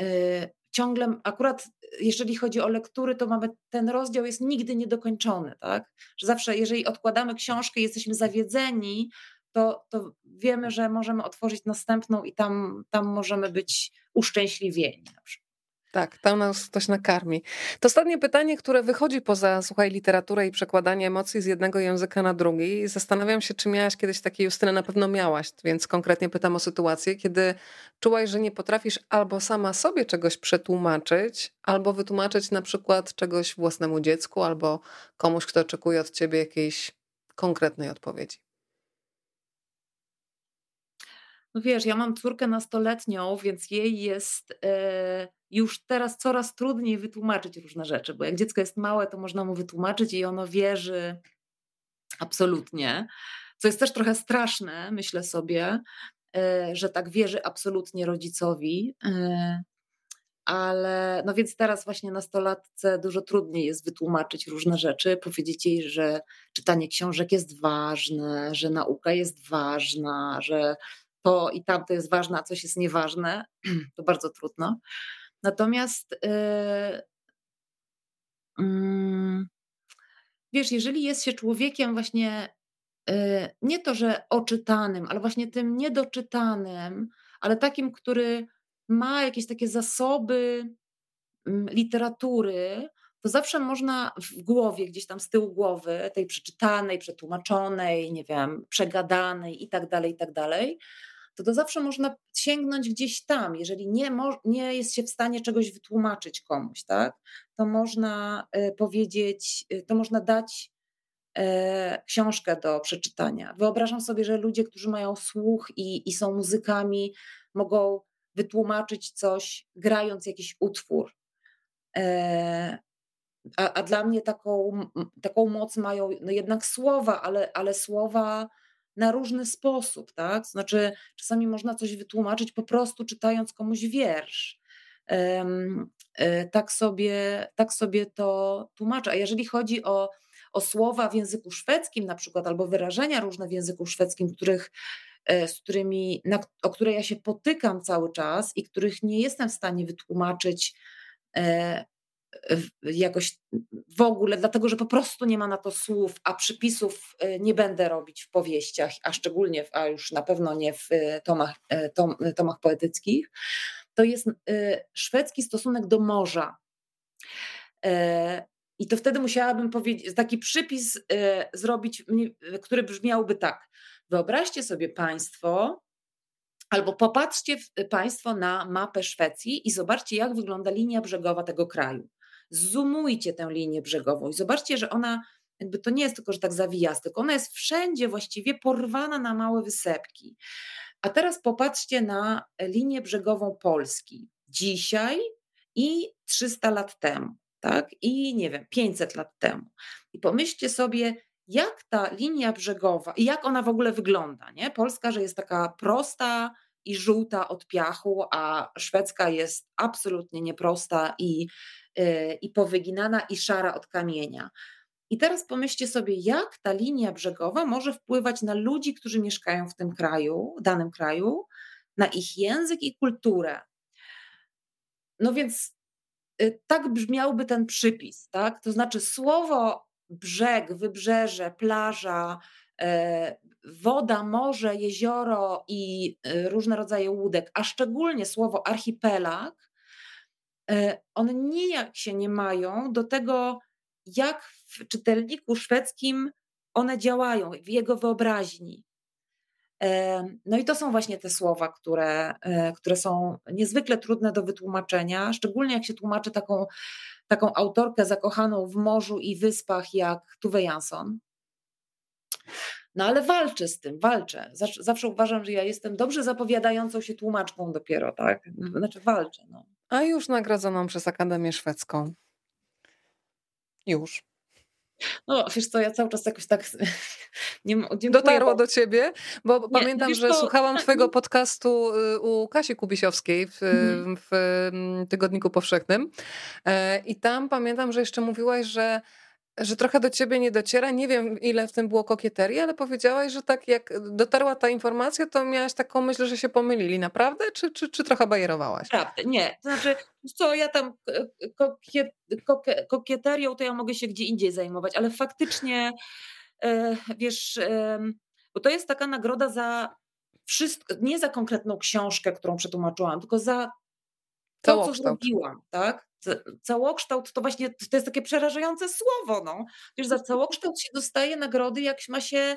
y, ciągle, akurat jeżeli chodzi o lektury, to mamy ten rozdział jest nigdy niedokończony, tak? Że zawsze, jeżeli odkładamy książkę i jesteśmy zawiedzeni, to, to wiemy, że możemy otworzyć następną i tam, tam możemy być uszczęśliwieni na przykład. Tak, tam nas ktoś nakarmi. To ostatnie pytanie, które wychodzi poza, słuchaj, literaturę i przekładanie emocji z jednego języka na drugi. Zastanawiam się, czy miałaś kiedyś takie, Justynę, na pewno miałaś, więc konkretnie pytam o sytuację, kiedy czułaś, że nie potrafisz albo sama sobie czegoś przetłumaczyć, albo wytłumaczyć na przykład czegoś własnemu dziecku, albo komuś, kto oczekuje od ciebie jakiejś konkretnej odpowiedzi. No wiesz, ja mam córkę nastoletnią, więc jej jest... Yy... już teraz coraz trudniej wytłumaczyć różne rzeczy, bo jak dziecko jest małe, to można mu wytłumaczyć i ono wierzy absolutnie, co jest też trochę straszne, myślę sobie, że tak wierzy absolutnie rodzicowi, ale no więc teraz właśnie nastolatce dużo trudniej jest wytłumaczyć różne rzeczy, powiedzieć jej, że czytanie książek jest ważne, że nauka jest ważna, że to i tamto jest ważne, a coś jest nieważne, to bardzo trudno. Natomiast yy, yy, wiesz, jeżeli jest się człowiekiem właśnie yy, nie to, że oczytanym, ale właśnie tym niedoczytanym, ale takim, który ma jakieś takie zasoby yy, literatury, to zawsze można w głowie, gdzieś tam z tyłu głowy, tej przeczytanej, przetłumaczonej, nie wiem, przegadanej i tak dalej, i tak dalej, to to zawsze można sięgnąć gdzieś tam. Jeżeli nie, mo- nie jest się w stanie czegoś wytłumaczyć komuś, tak, to można y, powiedzieć, y, to można dać y, książkę do przeczytania. Wyobrażam sobie, że ludzie, którzy mają słuch i, i są muzykami, mogą wytłumaczyć coś, grając jakiś utwór. Y, a, a dla mnie taką, taką moc mają no jednak słowa, ale, ale słowa... na różny sposób, tak? Znaczy czasami można coś wytłumaczyć po prostu czytając komuś wiersz. Um, tak, sobie, tak sobie to tłumaczę. A jeżeli chodzi o, o słowa w języku szwedzkim na przykład, albo wyrażenia różne w języku szwedzkim, których, z którymi, na, o które ja się potykam cały czas i których nie jestem w stanie wytłumaczyć e, jakoś w ogóle, dlatego że po prostu nie ma na to słów, a przypisów nie będę robić w powieściach, a szczególnie, a już na pewno nie w tomach, tom, tomach poetyckich, to jest szwedzki stosunek do morza. I to wtedy musiałabym powiedzieć, taki przypis zrobić, który brzmiałby tak. Wyobraźcie sobie Państwo, albo popatrzcie Państwo na mapę Szwecji i zobaczcie, jak wygląda linia brzegowa tego kraju. Zoomujcie tę linię brzegową i zobaczcie, że ona, jakby to nie jest tylko, że tak zawija, tylko ona jest wszędzie właściwie porwana na małe wysepki. A teraz popatrzcie na linię brzegową Polski dzisiaj i trzysta lat temu, tak? I nie wiem, pięćset lat temu. I pomyślcie sobie, jak ta linia brzegowa i jak ona w ogóle wygląda, nie? Polska, że jest taka prosta i żółta od piachu, a szwedzka jest absolutnie nieprosta i, yy, i powyginana i szara od kamienia. I teraz pomyślcie sobie, jak ta linia brzegowa może wpływać na ludzi, którzy mieszkają w tym kraju, danym kraju, na ich język i kulturę. No więc yy, tak brzmiałby ten przypis, tak? To znaczy słowo brzeg, wybrzeże, plaża, woda, morze, jezioro i różne rodzaje łódek, a szczególnie słowo archipelag, one nijak się nie mają do tego, jak w czytelniku szwedzkim one działają, w jego wyobraźni. No i to są właśnie te słowa, które, które są niezwykle trudne do wytłumaczenia, szczególnie jak się tłumaczy taką, taką autorkę zakochaną w morzu i wyspach jak Tove Jansson. No ale walczę z tym, walczę. Zawsze uważam, że ja jestem dobrze zapowiadającą się tłumaczką dopiero, tak? Znaczy walczę. No. A już nagradzoną przez Akademię Szwedzką. Już. No wiesz co, ja cały czas jakoś tak nie, dziękuję, dotarło bo... do ciebie, bo nie, pamiętam, że to... słuchałam twojego podcastu u Kasi Kubisiowskiej w, mhm. w Tygodniku Powszechnym i tam pamiętam, że jeszcze mówiłaś, że że trochę do ciebie nie dociera, nie wiem ile w tym było kokieterii, ale powiedziałaś, że tak jak dotarła ta informacja, to miałaś taką myśl, że się pomylili, naprawdę? Czy, czy, czy trochę bajerowałaś? Naprawdę, nie. To znaczy, co ja tam kokie, kokie, kokieterią, to ja mogę się gdzie indziej zajmować, ale faktycznie, wiesz, bo to jest taka nagroda za wszystko, nie za konkretną książkę, którą przetłumaczyłam, tylko za to, co zrobiłam, tak? Całokształt to właśnie to jest takie przerażające słowo, no. Wiesz, za całokształt się dostaje nagrody, jak ma się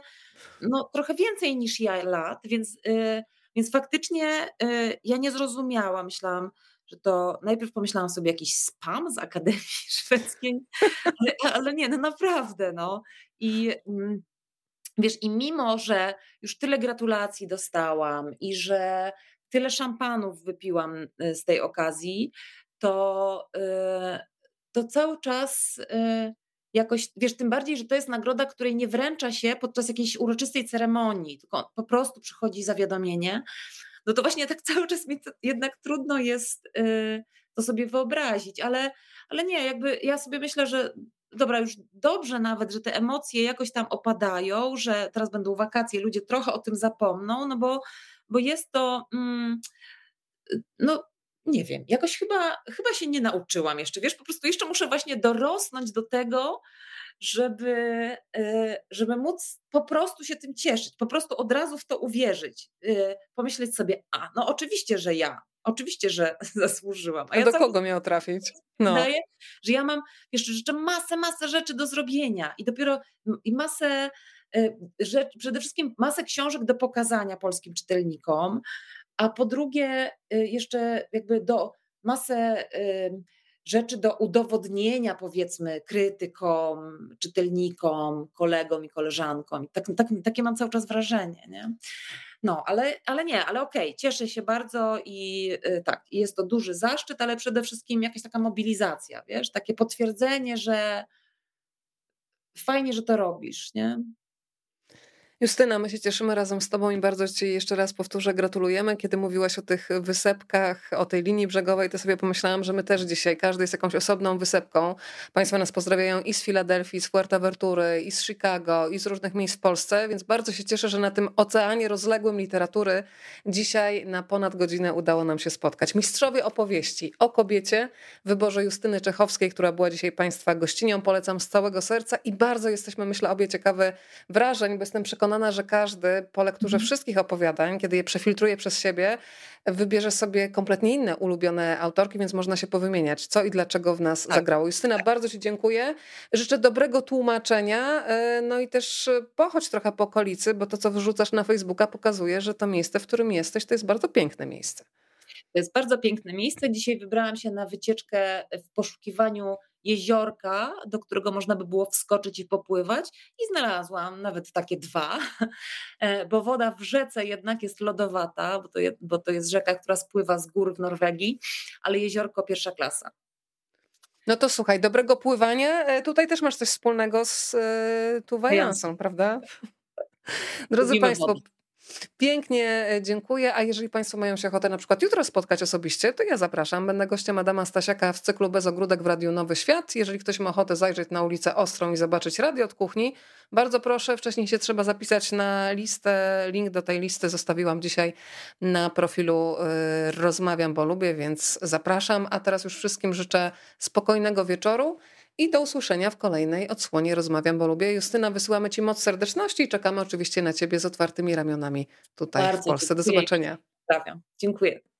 no, trochę więcej niż ja lat, więc, yy, więc faktycznie yy, ja nie zrozumiałam, myślałam, że to najpierw pomyślałam sobie jakiś spam z Akademii Szwedzkiej, ale, ale nie, no naprawdę, no. I yy, wiesz, i mimo, że już tyle gratulacji dostałam i że tyle szampanów wypiłam z tej okazji, to, to cały czas jakoś, wiesz, tym bardziej, że to jest nagroda, której nie wręcza się podczas jakiejś uroczystej ceremonii, tylko po prostu przychodzi zawiadomienie, no to właśnie tak cały czas mi jednak trudno jest to sobie wyobrazić, ale, ale nie, jakby ja sobie myślę, że dobra, już dobrze nawet, że te emocje jakoś tam opadają, że teraz będą wakacje, ludzie trochę o tym zapomną, no bo, bo jest to, mm, no nie wiem, jakoś chyba, chyba się nie nauczyłam jeszcze, wiesz, po prostu jeszcze muszę właśnie dorosnąć do tego, żeby, żeby móc po prostu się tym cieszyć, po prostu od razu w to uwierzyć, pomyśleć sobie, a no oczywiście, że ja, oczywiście, że zasłużyłam. A, a ja do kogo miał trafić? No. Wydaje, że ja mam jeszcze, jeszcze masę, masę rzeczy do zrobienia i dopiero i masę rzeczy, przede wszystkim masę książek do pokazania polskim czytelnikom, a po drugie jeszcze jakby do masę rzeczy do udowodnienia, powiedzmy, krytykom, czytelnikom, kolegom i koleżankom. Tak, tak, takie mam cały czas wrażenie, nie? No, ale, ale nie, ale okej, cieszę się bardzo i tak, jest to duży zaszczyt, ale przede wszystkim jakaś taka mobilizacja, wiesz, takie potwierdzenie, że fajnie, że to robisz, nie? Justyna, my się cieszymy razem z tobą i bardzo ci jeszcze raz powtórzę, gratulujemy. Kiedy mówiłaś o tych wysepkach, o tej linii brzegowej, to sobie pomyślałam, że my też dzisiaj, każdy jest jakąś osobną wysepką. Państwo nas pozdrawiają i z Filadelfii, z Fuerteventury, i z Chicago, i z różnych miejsc w Polsce, więc bardzo się cieszę, że na tym oceanie rozległym literatury dzisiaj na ponad godzinę udało nam się spotkać. Mistrzowie opowieści o kobiecie w wyborze Justyny Czechowskiej, która była dzisiaj państwa gościnią, polecam z całego serca i bardzo jesteśmy, myślę, obie ciekawe wrażeń, bo jestem przekonana, że każdy po lekturze wszystkich opowiadań, kiedy je przefiltruje przez siebie, wybierze sobie kompletnie inne ulubione autorki, więc można się powymieniać, co i dlaczego w nas tak zagrało. Justyna, tak, bardzo ci dziękuję. Życzę dobrego tłumaczenia, no i też pochodź trochę po okolicy, bo to, co wyrzucasz na Facebooka, pokazuje, że to miejsce, w którym jesteś, to jest bardzo piękne miejsce. To jest bardzo piękne miejsce. Dzisiaj wybrałam się na wycieczkę w poszukiwaniu jeziorka, do którego można by było wskoczyć i popływać, i znalazłam nawet takie dwa, bo woda w rzece jednak jest lodowata, bo to jest, bo to jest rzeka, która spływa z gór w Norwegii, ale jeziorko pierwsza klasa. No to słuchaj, dobrego pływania. Tutaj też masz coś wspólnego z y, Tove Jansson, prawda? Drodzy Lubimy Państwo, wody. Pięknie dziękuję, a jeżeli Państwo mają się ochotę na przykład jutro spotkać osobiście, to ja zapraszam. Będę gościem Adama Stasiaka w cyklu Bez ogródek w Radiu Nowy Świat. Jeżeli ktoś ma ochotę zajrzeć na ulicę Ostrą i zobaczyć Radio od Kuchni, bardzo proszę, wcześniej się trzeba zapisać na listę. Link do tej listy zostawiłam dzisiaj na profilu Rozmawiam, bo lubię, więc zapraszam. A teraz już wszystkim życzę spokojnego wieczoru i do usłyszenia w kolejnej odsłonie Rozmawiam, bo lubię. Justyna, wysyłamy Ci moc serdeczności i czekamy oczywiście na Ciebie z otwartymi ramionami tutaj bardzo w Polsce. Dziękuję. Do zobaczenia. Dziękuję.